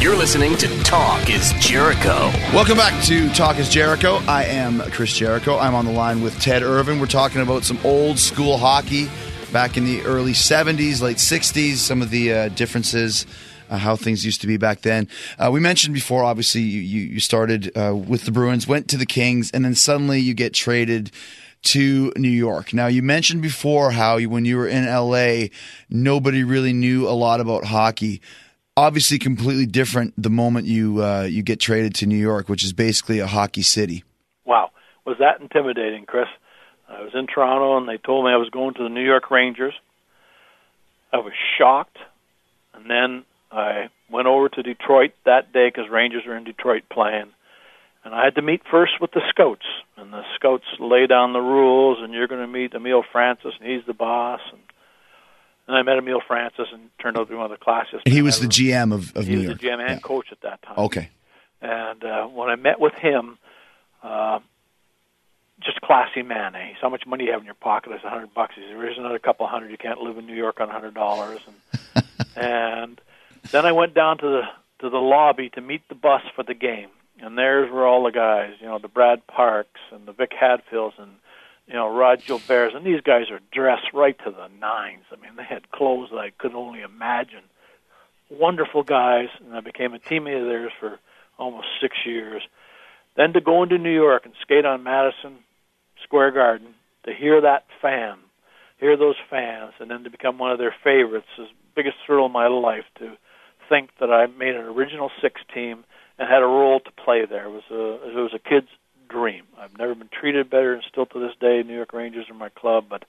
You're listening to Talk Is Jericho. Welcome back to Talk Is Jericho. I am Chris Jericho. I'm on the line with Ted Irvine. We're talking about some old school hockey back in the early 70s, late 60s, some of the differences, how things used to be back then. We mentioned before, obviously, you started with the Bruins, went to the Kings, and then suddenly you get traded to New York. Now, you mentioned before how when you were in LA, nobody really knew a lot about hockey. Obviously, completely different the moment you get traded to New York, which is basically a hockey city. Wow. Was that intimidating, Chris? I was in Toronto, and they told me I was going to the New York Rangers. I was shocked. And then I went over to Detroit that day because Rangers were in Detroit playing. And I had to meet first with the scouts. And the scouts lay down the rules, and you're going to meet Emil Francis, and he's the boss, and I met Emil Francis, and turned out to be one of the classiest. He was the GM of New York. He was the GM and coach at that time. Okay. And when I met with him, just classy man. He said, "How much money do you have in your pocket?" I said, $100. He said, "Here's another couple hundred. You can't live in New York on $100. And then I went down to the lobby to meet the bus for the game. And there's where all the guys, you know, the Brad Parks and the Vic Hadfields and, you know, Rod Gilbert, and these guys are dressed right to the nines. I mean, they had clothes that I could only imagine. Wonderful guys, and I became a teammate of theirs for almost 6 years. Then to go into New York and skate on Madison Square Garden to hear that fan, hear those fans, and then to become one of their favorites is the biggest thrill of my life, to think that I made an original six team and had a role to play there. It was a kid's dream. I've never been treated better, and still to this day, New York Rangers are my club, but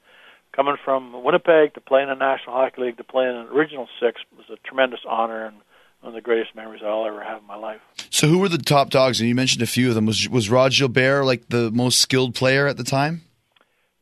coming from Winnipeg to play in the National Hockey League to play in an original six was a tremendous honor and one of the greatest memories I'll ever have in my life. So who were the top dogs? And you mentioned a few of them. Was Rod Gilbert like the most skilled player at the time?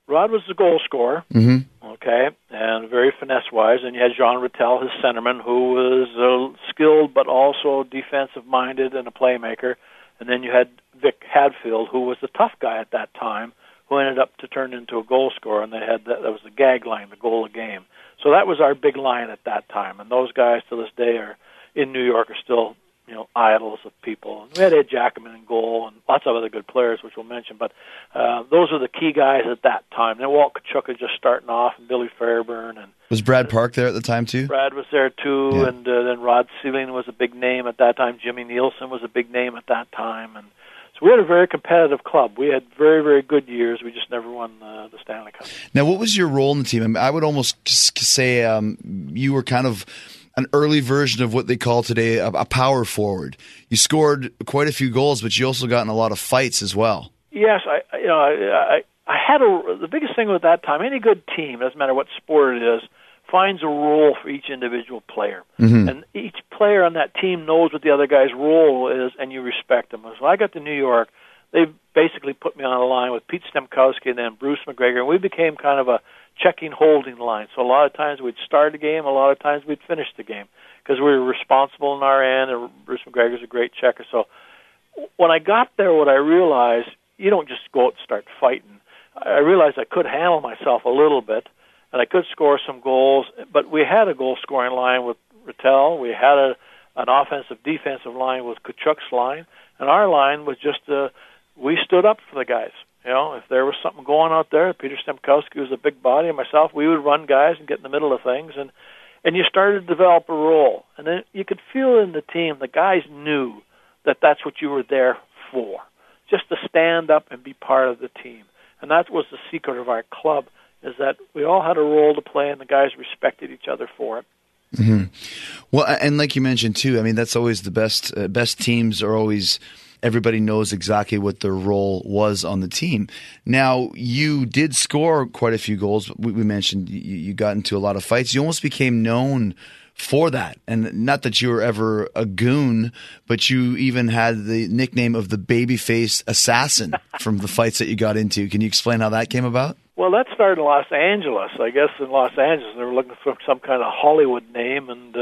Rod was the goal scorer, okay, and very finesse-wise. And you had Jean Rattel, his centerman, who was skilled but also defensive-minded and a playmaker. And then you had Vic Hadfield, who was the tough guy at that time, who ended up to turn into a goal scorer, and they had that was the gag line, the goal of the game. So that was our big line at that time, and those guys to this day are in New York are still, you know, idols of people. And we had Ed Jackman in goal and lots of other good players, which we'll mention, but those are the key guys at that time. Then Walt Kachuk is just starting off, and Billy Fairburn. And was Brad Park there at the time, too? Brad was there, too, yeah. And then Rod Ceiling was a big name at that time. Jimmy Nielsen was a big name at that time, and we had a very competitive club. We had very, very good years. We just never won the Stanley Cup. Now, what was your role in the team? I mean, I would almost say you were kind of an early version of what they call today a power forward. You scored quite a few goals, but you also got in a lot of fights as well. Yes, I had the biggest thing with that time. Any good team, doesn't matter what sport it is, finds a role for each individual player. Mm-hmm. And each player on that team knows what the other guy's role is, and you respect them. So when I got to New York, they basically put me on a line with Pete Stemkowski and then Bruce McGregor, and we became kind of a checking, holding line. So a lot of times we'd start a game, a lot of times we'd finish the game, because we were responsible in our end, and Bruce McGregor's a great checker. So when I got there, what I realized, you don't just go out and start fighting. I realized I could handle myself a little bit, and I could score some goals, but we had a goal-scoring line with Rattel. We had an offensive-defensive line with Kachuk's line, and our line was just we stood up for the guys. You know, if there was something going out there, Peter Stemkowski was a big body, and myself, we would run guys and get in the middle of things, and you started to develop a role. And then you could feel in the team the guys knew that that's what you were there for, just to stand up and be part of the team. And that was the secret of our club, is that we all had a role to play, and the guys respected each other for it. Mm-hmm. Well, and like you mentioned, too, I mean, that's always the best. Best teams are always, everybody knows exactly what their role was on the team. Now, you did score quite a few goals. We mentioned you got into a lot of fights. You almost became known for that. And not that you were ever a goon, but you even had the nickname of the babyface assassin from the fights that you got into. Can you explain how that came about? Well, that started in Los Angeles. I guess in Los Angeles, they were looking for some kind of Hollywood name, and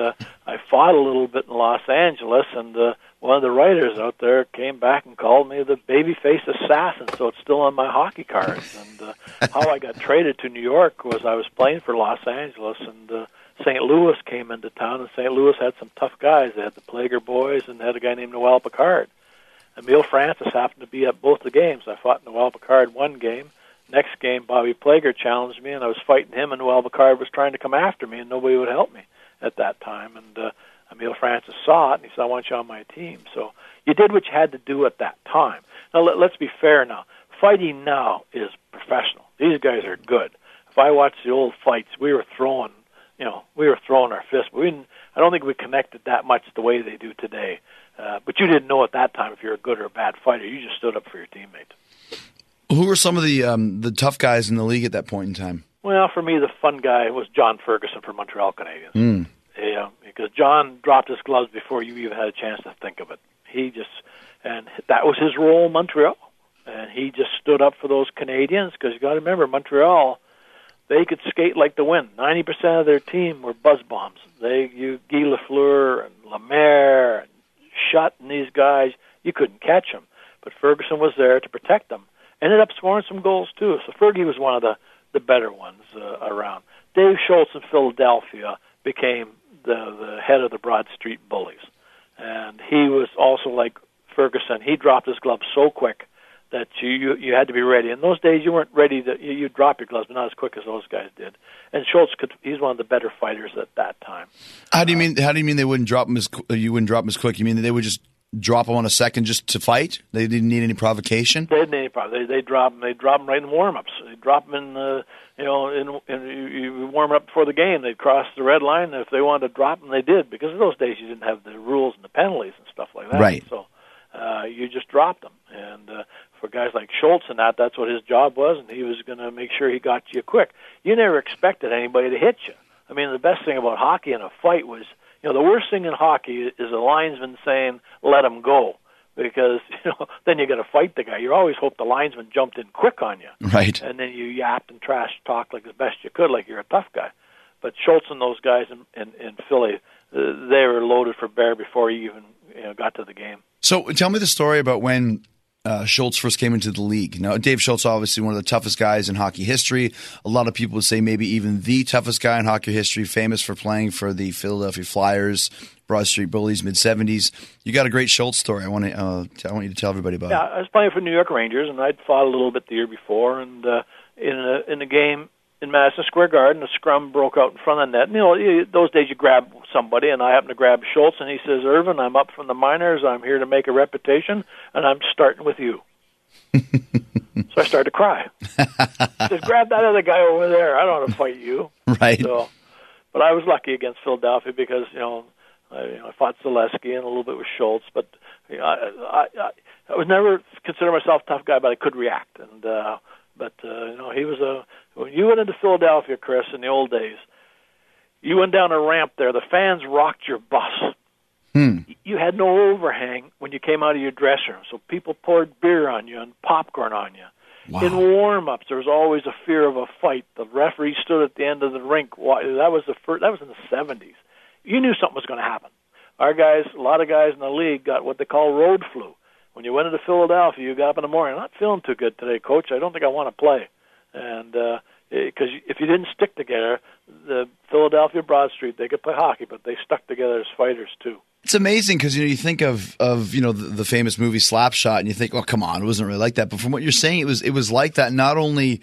I fought a little bit in Los Angeles, and one of the writers out there came back and called me the babyface assassin, so it's still on my hockey cards. And how I got traded to New York was I was playing for Los Angeles, and St. Louis came into town, and St. Louis had some tough guys. They had the Plager Boys, and they had a guy named Noel Picard. Emil Francis happened to be at both the games. I fought Noel Picard one game. Next game, Bobby Plager challenged me, and I was fighting him, and Noel Picard was trying to come after me, and nobody would help me at that time. And Emil Francis saw it, and he said, I want you on my team. So you did what you had to do at that time. Now, let's be fair now. Fighting now is professional. These guys are good. If I watch the old fights, we were throwing our fists. But I don't think we connected that much the way they do today. But you didn't know at that time if you're a good or a bad fighter. You just stood up for your teammate. Who were some of the tough guys in the league at that point in time? Well, for me, the fun guy was John Ferguson from Montreal Canadiens. Yeah, because John dropped his gloves before you even had a chance to think of it. And that was his role in Montreal. And he just stood up for those Canadiens, because you got to remember, Montreal, they could skate like the wind. 90% of their team were buzz bombs. Guy Lafleur and Lemaire and Schutt and these guys, you couldn't catch them. But Ferguson was there to protect them. Ended up scoring some goals, too. So Fergie was one of the better ones around. Dave Schultz in Philadelphia became the head of the Broad Street Bullies. And he was also like Ferguson. He dropped his gloves so quick that you had to be ready. In those days, you weren't ready. You'd drop your gloves, but not as quick as those guys did. And Schultz, he's one of the better fighters at that time. How do you mean they wouldn't drop them as quick? You mean that they would just drop them on a second just to fight? They didn't need any provocation. They didn't need any provocation. They drop them. They drop them right in warm-ups. They drop them in you warm up before the game. They'd cross the red line. If they wanted to drop them, they did, because in those days you didn't have the rules and the penalties and stuff like that. Right. So you just dropped them. And for guys like Schultz and that's what his job was, and he was going to make sure he got you quick. You never expected anybody to hit you. I mean, the best thing about hockey in a fight was, the worst thing in hockey is a linesman saying, let him go, because, then you got to fight the guy. You always hope the linesman jumped in quick on you. Right. And then you yapped and trash talked like the best you could, like you're a tough guy. But Schultz and those guys in Philly, they were loaded for bear before he even got to the game. So tell me the story about when Schultz first came into the league. Now, Dave Schultz, obviously one of the toughest guys in hockey history. A lot of people would say maybe even the toughest guy in hockey history, famous for playing for the Philadelphia Flyers, Broad Street Bullies, mid-'70s. You got a great Schultz story. I want you to tell everybody about it. Yeah, I was playing for New York Rangers, and I'd fought a little bit the year before. And in a game in Madison Square Garden, a scrum broke out in front of the net. And, those days you grab somebody, and I happened to grab Schultz, and he says, "Irvin, I'm up from the minors. I'm here to make a reputation, and I'm starting with you." So I started to cry. I said, "Grab that other guy over there. I don't want to fight you." Right. So, but I was lucky against Philadelphia because, I fought Zaleski and a little bit with Schultz, but I would never consider myself a tough guy, but I could react. And he was when you went into Philadelphia, Chris, in the old days, you went down a ramp there. The fans rocked your bus. Hmm. You had no overhang when you came out of your dressing room, so people poured beer on you and popcorn on you. Wow. In warm-ups, there was always a fear of a fight. The referee stood at the end of the rink. That was in the 70s. You knew something was going to happen. A lot of guys in the league got what they call road flu. When you went into Philadelphia, you got up in the morning, "I'm not feeling too good today, Coach. I don't think I want to play." And because if you didn't stick together, the Philadelphia Broad Street, they could play hockey, but they stuck together as fighters too. It's amazing because you think of the famous movie Slapshot, and you think, "Oh, come on, it wasn't really like that." But from what you're saying, it was like that not only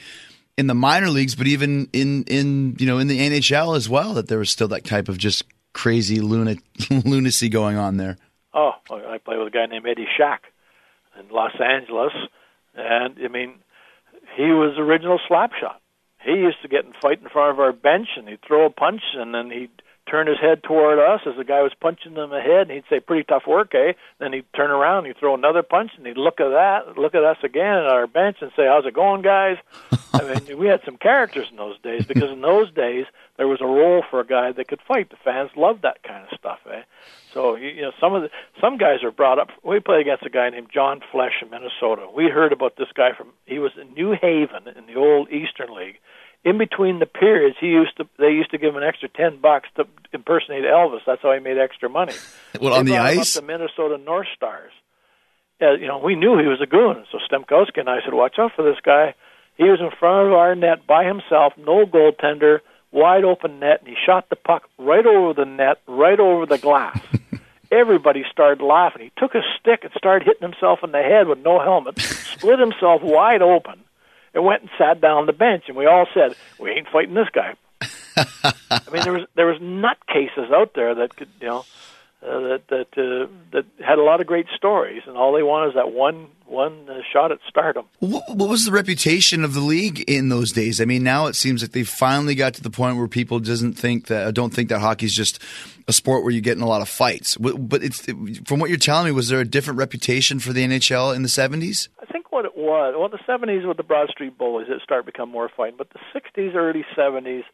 in the minor leagues, but even in the NHL as well. That there was still that type of just crazy lunacy going on there. Oh, I played with a guy named Eddie Shack in Los Angeles, and he was the original Slapshot. He used to get in fight in front of our bench, and he'd throw a punch, and then he'd turn his head toward us as the guy was punching him in the head, and he'd say, "Pretty tough work, eh?" Then he'd turn around, he'd throw another punch, and he'd look at us again at our bench and say, "How's it going, guys?" We had some characters in those days, because in those days there was a role for a guy that could fight. The fans loved that kind of stuff, eh? So some guys are brought up. We played against a guy named John Flesh in Minnesota. We heard about this guy he was in New Haven in the old Eastern League. In between the periods, they used to give him an extra $10 to impersonate Elvis. That's how he made extra money. Well, on the ice, the Minnesota North Stars. We knew he was a goon, so Stemkowski and I said, "Watch out for this guy." He was in front of our net by himself, no goaltender, wide open net, and he shot the puck right over the net, right over the glass. Everybody started laughing. He took a stick and started hitting himself in the head with no helmet, split himself wide open. It went and sat down on the bench, and we all said, "We ain't fighting this guy." There was nutcases out there that could, that had a lot of great stories, and all they wanted is that one shot at stardom. What was the reputation of the league in those days? I mean, now it seems like they finally got to the point where people don't think that hockey's just a sport where you get in a lot of fights. But from what you're telling me, was there a different reputation for the NHL in the 70s? I think what it was, the 70s with the Broad Street Bullies, it started to become more fighting. But the 60s, early 70s,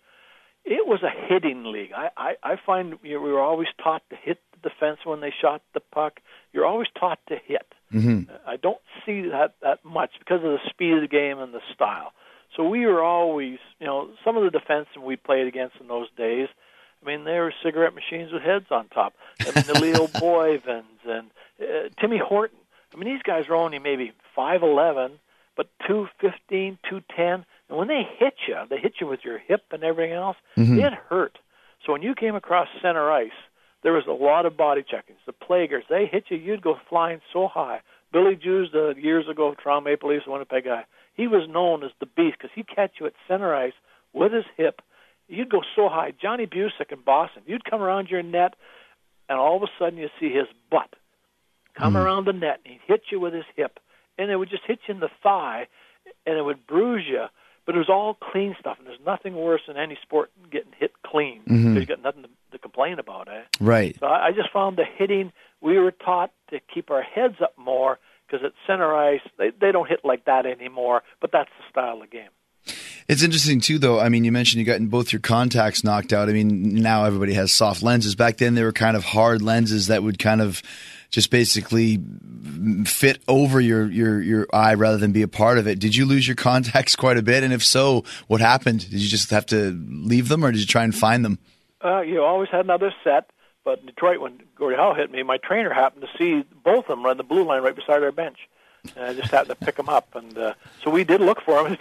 it was a hitting league. I find we were always taught to hit the defense when they shot the puck. You're always taught to hit. Mm-hmm. I don't see that much because of the speed of the game and the style. So we were always, some of the defensemen we played against in those days, they were cigarette machines with heads on top. The Leo Boivins and Timmy Horton. These guys were only maybe 5'11", but 215, 210. And when they hit you with your hip and everything else. Mm-hmm. It hurt. So when you came across center ice, there was a lot of body checkings. The Plaguers, they hit you, you'd go flying so high. Billy Jews, years ago, Toronto Maple Leafs, Winnipeg guy, he was known as the Beast because he'd catch you at center ice with his hip. You'd go so high. Johnny Busick in Boston, you'd come around your net, and all of a sudden you see his butt. come around the net, and he'd hit you with his hip, and it would just hit you in the thigh, and it would bruise you. But it was all clean stuff, and there's nothing worse than any sport getting hit clean. Mm-hmm. You've got nothing to complain about, eh? Right. So I just found the hitting, we were taught to keep our heads up more because at center ice, they don't hit like that anymore, but that's the style of the game. It's interesting, too, though. I mean, you mentioned you got both your contacts knocked out. I mean, now everybody has soft lenses. Back then, they were kind of hard lenses that would kind of just basically fit over your eye rather than be a part of it. Did you lose your contacts quite a bit? And if so, what happened? Did you just have to leave them, or did you try and find them? You always had another set. But in Detroit, when Gordie Howe hit me, my trainer happened to see both of them run the blue line right beside our bench. And I just happened to pick them up. And so we did look for them.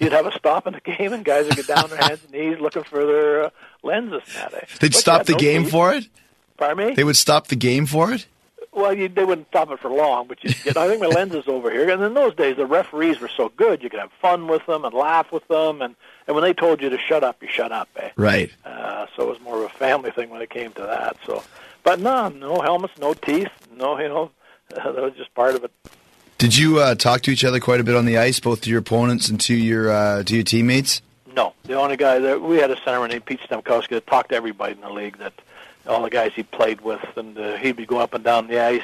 You'd have a stop in the game, and guys would get down on their hands and knees looking for their lenses. They'd stop the game for it? Pardon me? They would stop the game for it? Well, they wouldn't stop it for long, but you'd get, I think my lens is over here. And in those days, the referees were so good. You could have fun with them and laugh with them. And when they told you to shut up, you shut up. Eh? Right. So it was more of a family thing when it came to that. So, but no helmets, no teeth, that was just part of it. Did you talk to each other quite a bit on the ice, both to your opponents and to your teammates? No. The only guy that we had a centerman named Pete Stemkowski that talked to everybody in the league, that all the guys he played with, and he'd be going up and down the ice,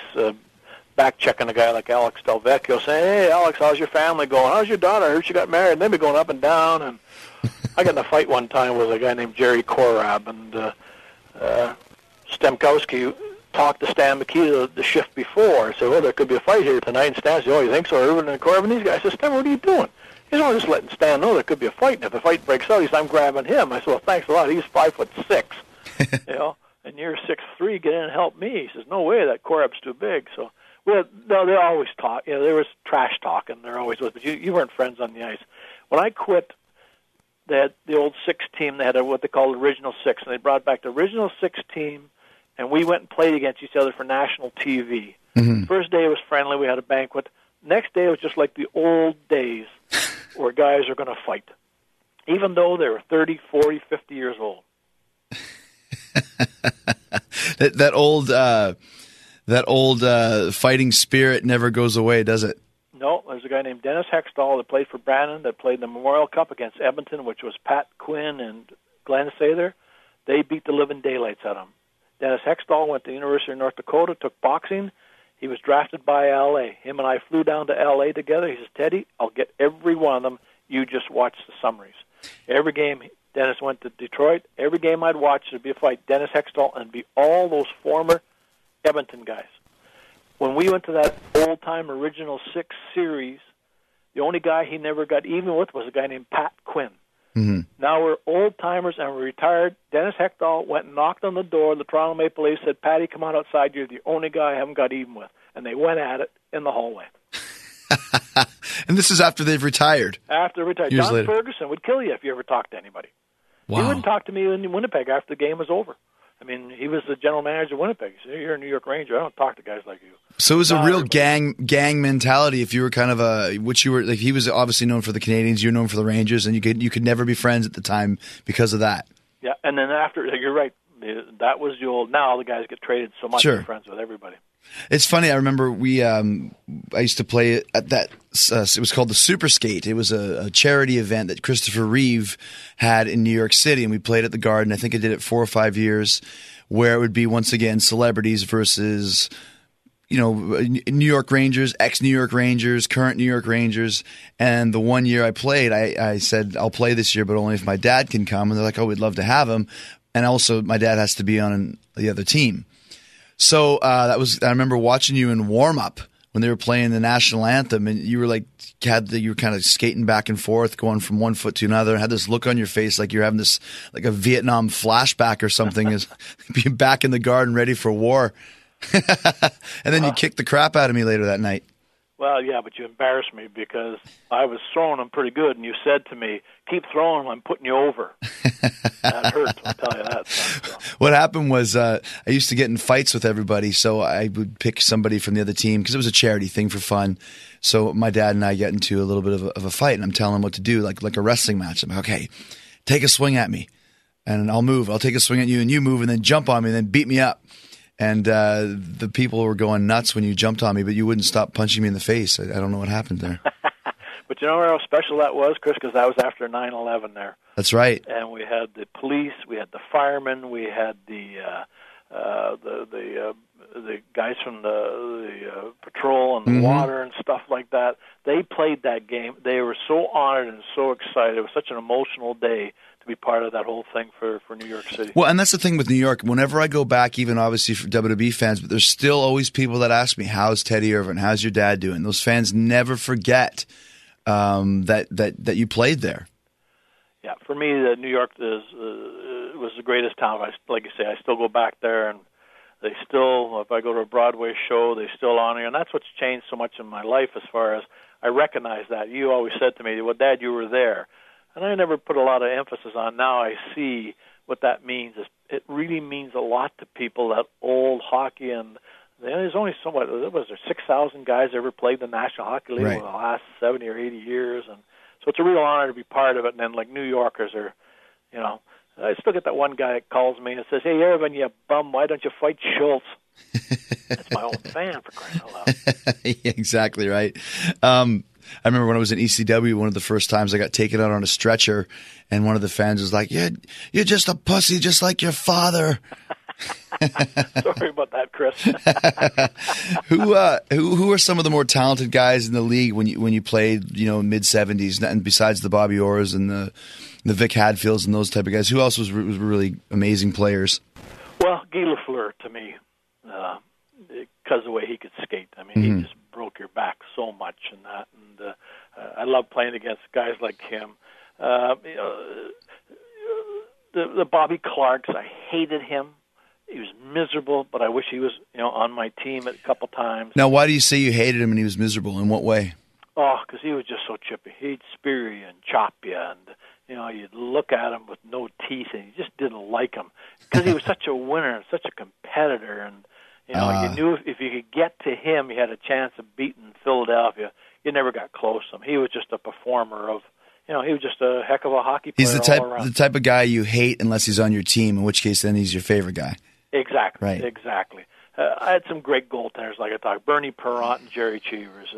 back-checking a guy like Alex Delvecchio, saying, "Hey, Alex, how's your family going? How's your daughter? I heard she got married." And they'd be going up and down. And I got in a fight one time with a guy named Jerry Korab, and Stemkowski talked to Stan McKee the shift before. I said, "Well, there could be a fight here tonight." And Stan said, "Oh, you think so? Irvin and Corbin, these guys." I said, "Stan, what are you doing?" He said, "Oh, just letting Stan know there could be a fight. And if the fight breaks out," he said, "I'm grabbing him." I said, "Well, thanks a lot. He's 5'6", and you're 6'3". Get in and help me." He says, "No way. That Korab's too big." So, well, no, they always talk. You know, there was trash talk, and there always was. But you weren't friends on the ice. When I quit, they had the old six team. They had what they called original six, and they brought back the original six team. And we went and played against each other for national TV. Mm-hmm. First day was friendly. We had a banquet. Next day it was just like the old days where guys are going to fight, even though they were 30, 40, 50 years old. that old fighting spirit never goes away, does it? No. There's a guy named Dennis Hextall that played for Brandon, that played in the Memorial Cup against Edmonton, which was Pat Quinn and Glenn Sather. They beat the living daylights out of them. Dennis Hextall went to the University of North Dakota, took boxing. He was drafted by L.A. Him and I flew down to L.A. together. He says, "Teddy, I'll get every one of them. You just watch the summaries." Every game, Dennis went to Detroit. Every game I'd watch, there'd be a fight. Dennis Hextall and be all those former Edmonton guys. When we went to that old-time original six series, the only guy he never got even with was a guy named Pat Quinn. Mm-hmm. Now we're old-timers and we're retired. Dennis Hextall went and knocked on the door of the Toronto Maple Leafs, said, "Patty, come on outside. You're the only guy I haven't got even with." And they went at it in the hallway. And this is after they've retired? After they retired. Years Don later. Ferguson would kill you if you ever talked to anybody. Wow. He wouldn't talk to me in Winnipeg after the game was over. I mean, he was the general manager of Winnipeg. He said, "You're a New York Ranger. I don't talk to guys like you." So it was a real gang mentality. If you were kind of he was obviously known for the Canadians, you're known for the Rangers, and you could never be friends at the time because of that. Yeah, and then after, you're right. That was the old. Now the guys get traded so much. Sure. They're friends with everybody. It's funny. I remember I used to play at that. It was called the Super Skate. It was a charity event that Christopher Reeve had in New York City, and we played at the Garden. I think I did it 4 or 5 years, where it would be once again celebrities versus, New York Rangers, ex-New York Rangers, current New York Rangers. And the one year I played, I said, "I'll play this year, but only if my dad can come." And they're like, "Oh, we'd love to have him." And also, my dad has to be on the other team. So I remember watching you in warm-up when they were playing the national anthem, and you were you were kind of skating back and forth, going from one foot to another, and had this look on your face like you're having this a Vietnam flashback or something, as being back in the Garden ready for war. And then you kicked the crap out of me later that night. Well, yeah, but you embarrassed me because I was throwing them pretty good, and you said to me, "Keep throwing them, I'm putting you over." That hurts, I'll tell you that. So. What happened was I used to get in fights with everybody, so I would pick somebody from the other team because it was a charity thing for fun. So my dad and I get into a little bit of a fight, and I'm telling him what to do, like a wrestling match. I'm like, "Okay, take a swing at me, and I'll move. I'll take a swing at you, and you move, and then jump on me, and then beat me up." And the people were going nuts when you jumped on me, but you wouldn't stop punching me in the face. I don't know what happened there. But you know how special that was, Chris, because that was after 9/11 there. That's right. And we had the police, we had the firemen, we had the guys from the patrol and the water and stuff like that. They played that game. They were so honored and so excited. It was such an emotional day to be part of that whole thing for New York City. Well, and that's the thing with New York. Whenever I go back, even obviously for WWE fans, but there's still always people that ask me, how's Ted Irvine? How's your dad doing? Those fans never forget that you played there. Yeah, for me, New York was the greatest town. Like you say, I still go back there, and they still, if I go to a Broadway show, they still honor. And that's what's changed so much in my life as far as I recognize that. You always said to me, well, Dad, you were there. And I never put a lot of emphasis on. Now I see what that means. It really means a lot to people, that old hockey. And there's only so much. Was there 6,000 guys ever played the National Hockey League in the last 70 or 80 years? And so it's a real honor to be part of it. And then, like, New Yorkers are, you know, I still get that one guy that calls me and says, hey, Irvin, you bum, why don't you fight Schultz? That's my own fan, for crying out loud. Exactly right. I remember when I was in ECW, one of the first times I got taken out on a stretcher, and one of the fans was like, you're just a pussy, just like your father. Sorry about that, Chris. Who are some of the more talented guys in the league when you played, you know, mid-70s, and besides the Bobby Orrs and the Vic Hadfields and those type of guys, who else was really amazing players? Well, Guy Lafleur, to me, because of the way he could skate. I mean, he just broke your back so much in that. And I love playing against guys like him. You know, the Bobby Clarks, I hated him. He was miserable, but I wish he was, you know, on my team a couple times. Now, why do you say you hated him and he was miserable? In what way? Oh, because he was just so chippy. He'd spear you and chop you, and you know, you'd look at him with no teeth, and you just didn't like him because he was such a winner and such a competitor. And you know, you knew if you could get to him, you had a chance of beating Philadelphia. You never got close to him. He was just a performer of. You know, he was just a heck of a hockey player. He's the type of guy you hate unless he's on your team, in which case then he's your favorite guy. Exactly, right. Exactly. I had some great goaltenders, like I thought, Bernie Parent and Jerry Cheevers,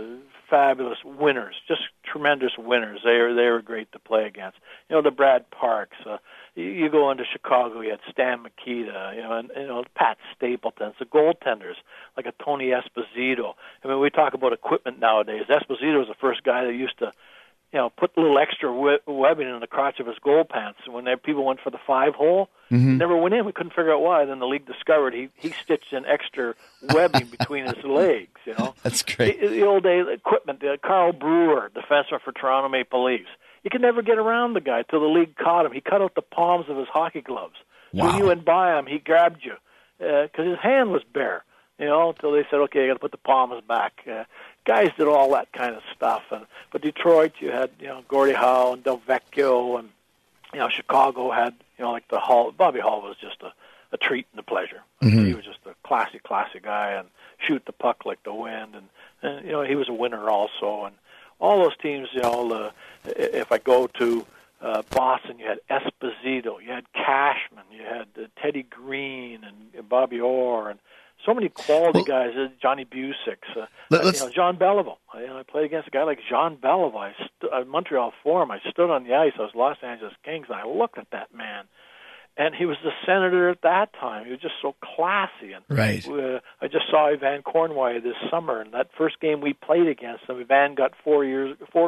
fabulous winners, just tremendous winners. They were great to play against. You know, the Brad Parks. You go into Chicago, you had Stan Mikita, you know, and you know Pat Stapleton. So goaltenders like a Tony Esposito. I mean, we talk about equipment nowadays. Esposito was the first guy that used to, you know, put a little extra webbing in the crotch of his goal pants. When people went for the 5-hole, never went in. We couldn't figure out why. Then the league discovered he stitched in extra webbing between his legs, you know. That's great. The old day equipment, Carl Brewer, defenseman for Toronto Maple Leafs. You could never get around the guy till the league caught him. He cut out the palms of his hockey gloves. Wow. When you went by him, he grabbed you because his hand was bare, you know, until they said, okay, you got to put the palms back. Guys did all that kind of stuff, but Detroit, you had, you know, Gordie Howe and Del Vecchio, and you know Chicago had, you know, like the Hall. Bobby Hall was just a treat and a pleasure. He was just a classy guy and shoot the puck like the wind, and you know he was a winner also. And all those teams, you know, if I go to Boston, you had Esposito, you had Cashman, you had Teddy Green and Bobby Orr, and so many quality guys, Johnny Busick, John Beliveau. I played against a guy like John Beliveau. At Montreal Forum, I stood on the ice. I was Los Angeles Kings, and I looked at that man. And he was the senator at that time. He was just so classy. And I just saw Evan Cornwall this summer, and that first game we played against him, Evan got four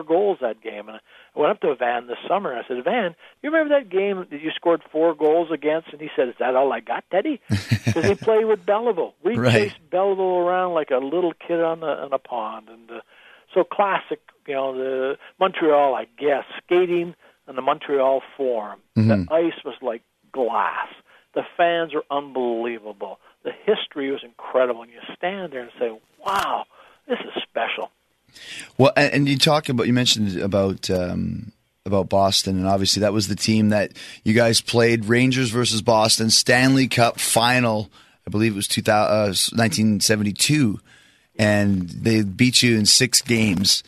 goals that game. And I went up to Evan this summer, and I said, Evan, you remember that game that you scored 4 goals against? And he said, is that all I got, Teddy? Because he played with Beliveau. We chased Beliveau around like a little kid on a pond. And so classic, you know, the Montreal, I guess, skating on the Montreal Forum. The ice was like glass. The fans are unbelievable. The history was incredible, and you stand there and say, "Wow, this is special." Well, and you mentioned about about Boston, and obviously that was the team that you guys played. Rangers versus Boston, Stanley Cup final. I believe it was 1972, and they beat you in 6 games.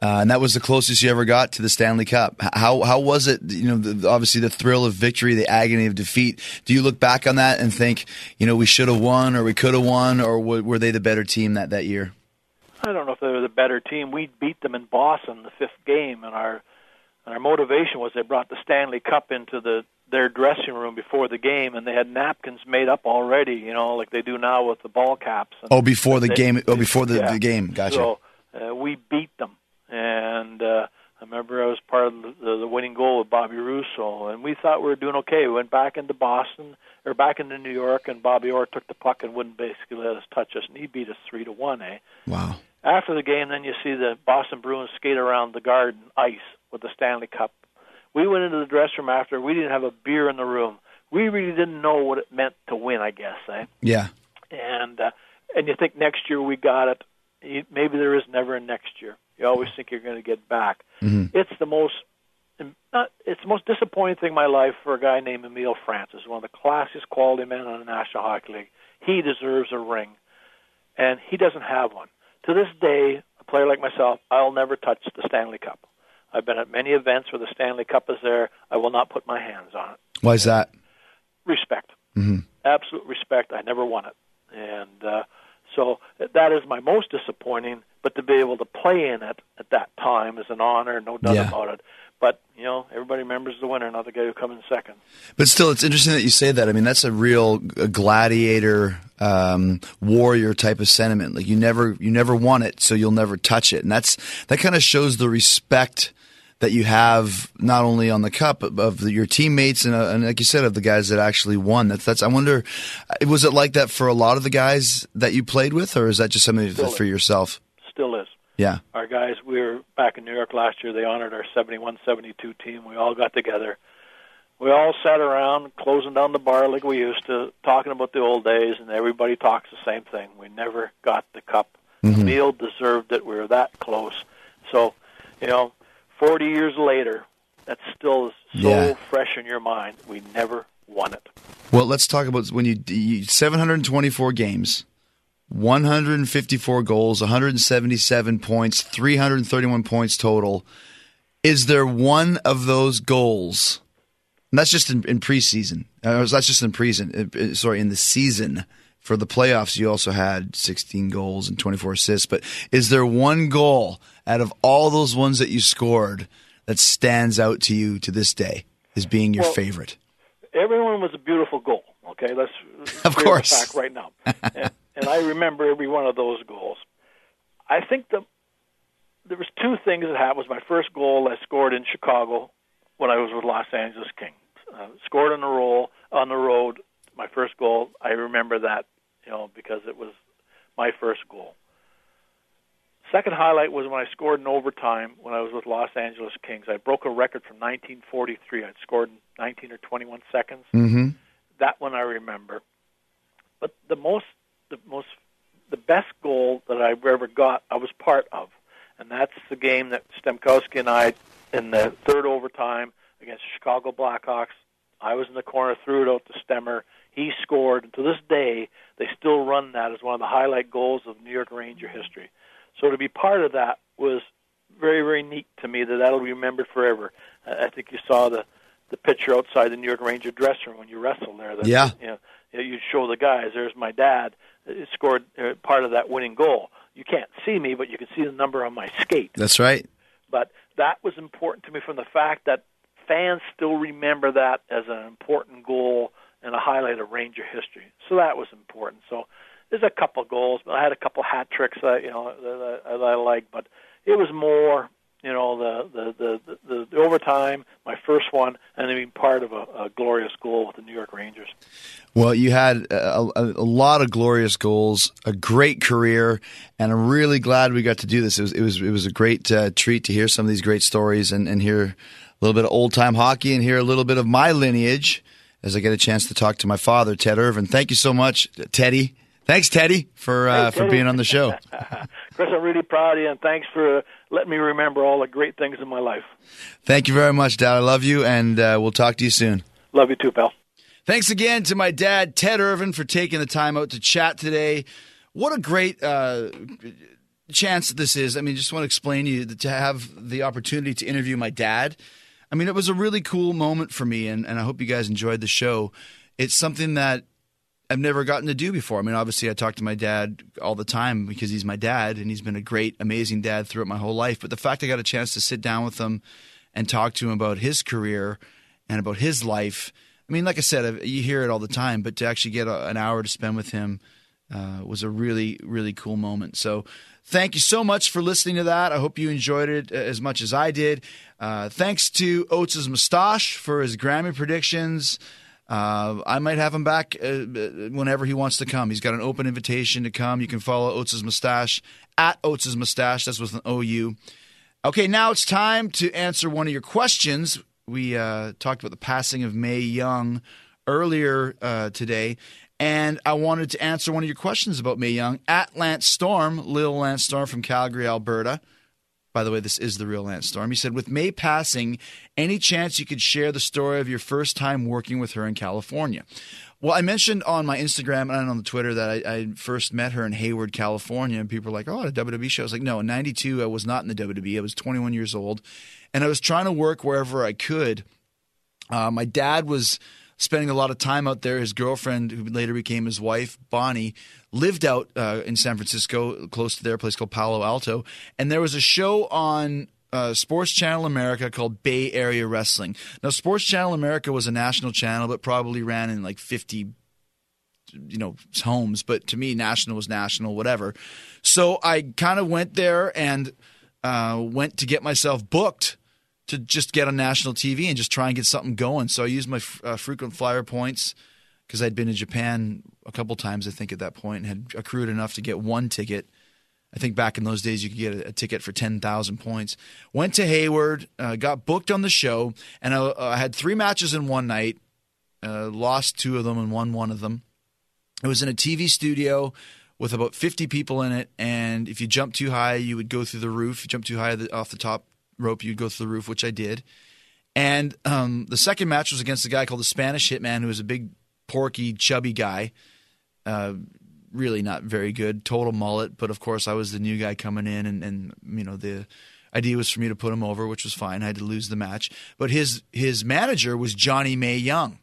And that was the closest you ever got to the Stanley Cup. How was it, you know, obviously the thrill of victory, the agony of defeat. Do you look back on that and think, you know, we should have won or we could have won, or were they the better team that year? I don't know if they were the better team. We beat them in Boston the fifth game, and our motivation was they brought the Stanley Cup into their dressing room before the game, and they had napkins made up already, you know, like they do now with the ball caps. And the game. Gotcha. So we beat them. And I remember I was part of the winning goal with Bobby Russo, and we thought we were doing okay. We went back into New York, and Bobby Orr took the puck and wouldn't basically let us touch us, and he beat us 3-1, eh? Wow. After the game, then you see the Boston Bruins skate around the Garden ice with the Stanley Cup. We went into the dressing room after. We didn't have a beer in the room. We really didn't know what it meant to win, I guess, eh? Yeah. And you think next year we got it. Maybe there is never a next year. You always think you're going to get back. Mm-hmm. It's the most disappointing thing in my life for a guy named Emil Francis, one of the classiest quality men on the National Hockey League. He deserves a ring, and he doesn't have one. To this day, a player like myself, I'll never touch the Stanley Cup. I've been at many events where the Stanley Cup is there. I will not put my hands on it. Why is that? Respect. Mm-hmm. Absolute respect. I never won it. And so that is my most disappointing. But to be able to play in it at that time is an honor, no doubt about it. But, you know, everybody remembers the winner, not the guy who comes in second. But still, it's interesting that you say that. I mean, that's a real gladiator, warrior type of sentiment. Like, you never want it, so you'll never touch it. And that kind of shows the respect that you have not only on the cup of your teammates and like you said, of the guys that actually won. I wonder, was it like that for a lot of the guys that you played with, or is that just something for yourself? Still is. Yeah. Our guys, we were back in New York last year. They honored our 71-72 team. We all got together. We all sat around, closing down the bar like we used to, talking about the old days, and everybody talks the same thing. We never got the cup. Mm-hmm. Emil deserved it. We were that close. So, you know, 40 years later, that's still so fresh in your mind. We never won it. Well, let's talk about when you 724 games. 154 goals, 177 points, 331 points total. Is there one of those goals? And that's just in preseason. That's just in preseason. Sorry, in the season for the playoffs, you also had 16 goals and 24 assists. But is there one goal out of all those ones that you scored that stands out to you to this day as being your favorite? Everyone was a beautiful goal. Okay, let's of course back right now. And I remember every one of those goals. I think there was two things that happened. It was my first goal I scored in Chicago when I was with Los Angeles Kings. Scored on the road, my first goal. I remember that, you know, because it was my first goal. Second highlight was when I scored in overtime when I was with Los Angeles Kings. I broke a record from 1943. I'd scored in 19 or 21 seconds. Mm-hmm. That one I remember. But the best goal that I ever got, I was part of, and that's the game that Stemkowski and I, in the third overtime against the Chicago Blackhawks, I was in the corner, threw it out to Stemmer. He scored, and to this day, they still run that as one of the highlight goals of New York Ranger history. So to be part of that was very, very neat to me, that'll be remembered forever. I think you saw the picture outside the New York Ranger dressing room when you wrestled there. Yeah. You know, you show the guys, there's my dad, scored part of that winning goal. You can't see me, but you can see the number on my skate. That's right. But that was important to me from the fact that fans still remember that as an important goal and a highlight of Ranger history. So that was important. So there's a couple goals. I had a couple hat tricks that I liked, but it was more, you know, the overtime, my first one, and being part of a glorious goal with the New York Rangers. Well, you had a lot of glorious goals, a great career, and I'm really glad we got to do this. It was a great treat to hear some of these great stories and hear a little bit of old-time hockey and hear a little bit of my lineage as I get a chance to talk to my father, Ted Irvine. Thank you so much, Teddy. Thanks, Teddy, for being on the show. Chris, I'm really proud of you, and thanks for letting me remember all the great things in my life. Thank you very much, Dad. I love you, and we'll talk to you soon. Love you too, pal. Thanks again to my dad, Ted Irvine, for taking the time out to chat today. What a great chance that this is, I mean, just want to explain to you that to have the opportunity to interview my dad. I mean, it was a really cool moment for me, and I hope you guys enjoyed the show. It's something that I've never gotten to do before. I mean, obviously I talk to my dad all the time because he's my dad, and he's been a great, amazing dad throughout my whole life. But the fact I got a chance to sit down with him and talk to him about his career and about his life, I mean, like I said, you hear it all the time, but to actually get an hour to spend with him was a really, really cool moment. So thank you so much for listening to that. I hope you enjoyed it as much as I did. Thanks to Oates' Mustache for his Grammy predictions. I might have him back whenever he wants to come. He's got an open invitation to come. You can follow Oates' Mustache at Oates' Mustache. That's with an OU. Okay, now it's time to answer one of your questions. We talked about the passing of Mae Young earlier today, and I wanted to answer one of your questions about Mae Young at Lance Storm, Lil Lance Storm from Calgary, Alberta. By the way, this is the real Lance Storm. He said, with Mae passing, any chance you could share the story of your first time working with her in California? Well, I mentioned on my Instagram and on the Twitter that I first met her in Hayward, California. And people were like, oh, at a WWE show. I was like, no, in 92, I was not in the WWE. I was 21 years old. And I was trying to work wherever I could. My dad was spending a lot of time out there. His girlfriend, who later became his wife, Bonnie, lived out in San Francisco, close to their place called Palo Alto. And there was a show on Sports Channel America called Bay Area Wrestling. Now, Sports Channel America was a national channel, but probably ran in like 50, homes. But to me, national was national, whatever. So I kind of went there and went to get myself booked to just get on national TV and just try and get something going. So I used my frequent flyer points because I'd been to Japan a couple times, I think, at that point, and had accrued enough to get one ticket. I think back in those days you could get a ticket for 10,000 points. Went to Hayward, got booked on the show, and I had three matches in one night, lost two of them and won one of them. It was in a TV studio with about 50 people in it, and if you jumped too high, you would go through the roof. If you jumped too high off the top rope, you'd go through the roof, which I did. And the second match was against a guy called the Spanish Hitman, who was a big, porky, chubby guy. Really not very good, total mullet. But of course, I was the new guy coming in, and the idea was for me to put him over, which was fine. I had to lose the match. But his manager was Johnny Mae Young,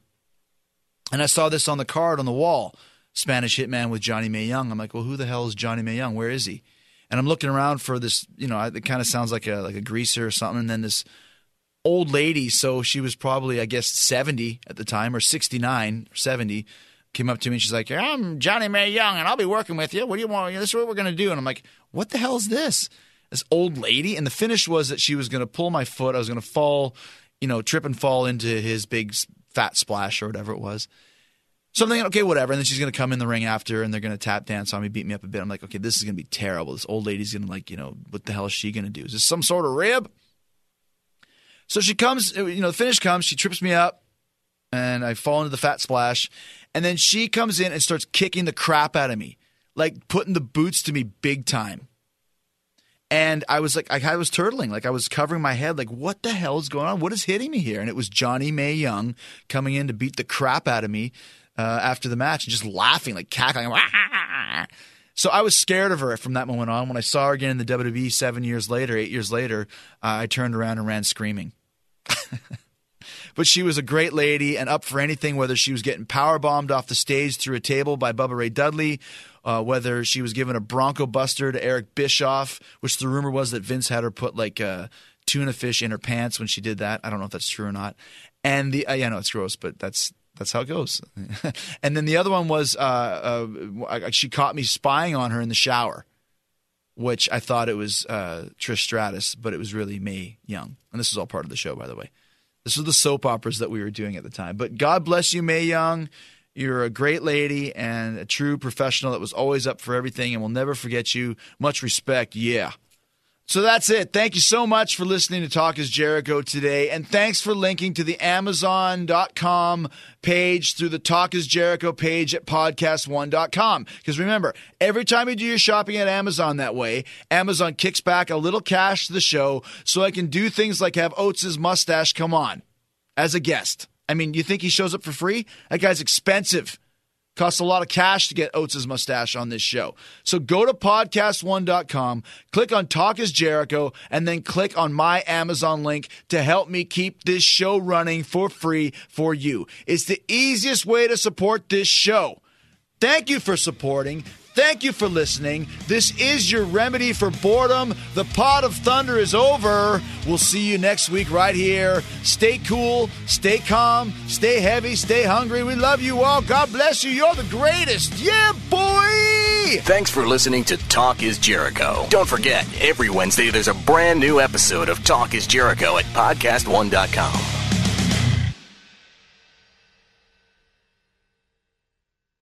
and I saw this on the card on the wall: Spanish Hitman with Johnny Mae Young. I'm like, well, who the hell is Johnny Mae Young? Where is he? And I'm looking around for this, it kind of sounds like a greaser or something. And then this old lady, so she was probably, I guess, 70 at the time, or 69 or 70, came up to me and she's like, I'm Johnny Mae Young and I'll be working with you. What do you want? This is what we're going to do. And I'm like, what the hell is this? This old lady? And the finish was that she was going to pull my foot. I was going to fall, trip and fall into his big fat splash or whatever it was. So I'm thinking, okay, whatever. And then she's going to come in the ring after, and they're going to tap dance on me, beat me up a bit. I'm like, okay, this is going to be terrible. This old lady's going to, what the hell is she going to do? Is this some sort of rib? So she comes, the finish comes, she trips me up, and I fall into the fat splash. And then she comes in and starts kicking the crap out of me, like putting the boots to me big time. And I was like, I was turtling, I was covering my head, what the hell is going on? What is hitting me here? And it was Johnny Mae Young coming in to beat the crap out of me. After the match, and just laughing, cackling. So I was scared of her from that moment on. When I saw her again in the WWE 8 years later, I turned around and ran screaming. But she was a great lady and up for anything, whether she was getting powerbombed off the stage through a table by Bubba Ray Dudley, whether she was given a Bronco Buster to Eric Bischoff, which the rumor was that Vince had her put tuna fish in her pants when she did that. I don't know if that's true or not. And it's gross, but that's how it goes. And then the other one was she caught me spying on her in the shower, which I thought it was Trish Stratus, but it was really Mae Young. And this is all part of the show, by the way. This was the soap operas that we were doing at the time. But God bless you, Mae Young. You're a great lady and a true professional that was always up for everything, and we'll never forget you. Much respect. Yeah. So that's it. Thank you so much for listening to Talk Is Jericho today. And thanks for linking to the Amazon.com page through the Talk Is Jericho page at PodcastOne.com. Because remember, every time you do your shopping at Amazon that way, Amazon kicks back a little cash to the show so I can do things like have Oates' Mustache come on as a guest. I mean, you think he shows up for free? That guy's expensive. Costs a lot of cash to get Oates' mustache on this show. So go to PodcastOne.com, click on Talk Is Jericho, and then click on my Amazon link to help me keep this show running for free for you. It's the easiest way to support this show. Thank you for supporting. Thank you for listening. This is your remedy for boredom. The Pod of Thunder is over. We'll see you next week right here. Stay cool, stay calm, stay heavy, stay hungry. We love you all. God bless you. You're the greatest. Yeah, boy! Thanks for listening to Talk Is Jericho. Don't forget, every Wednesday there's a brand new episode of Talk Is Jericho at PodcastOne.com.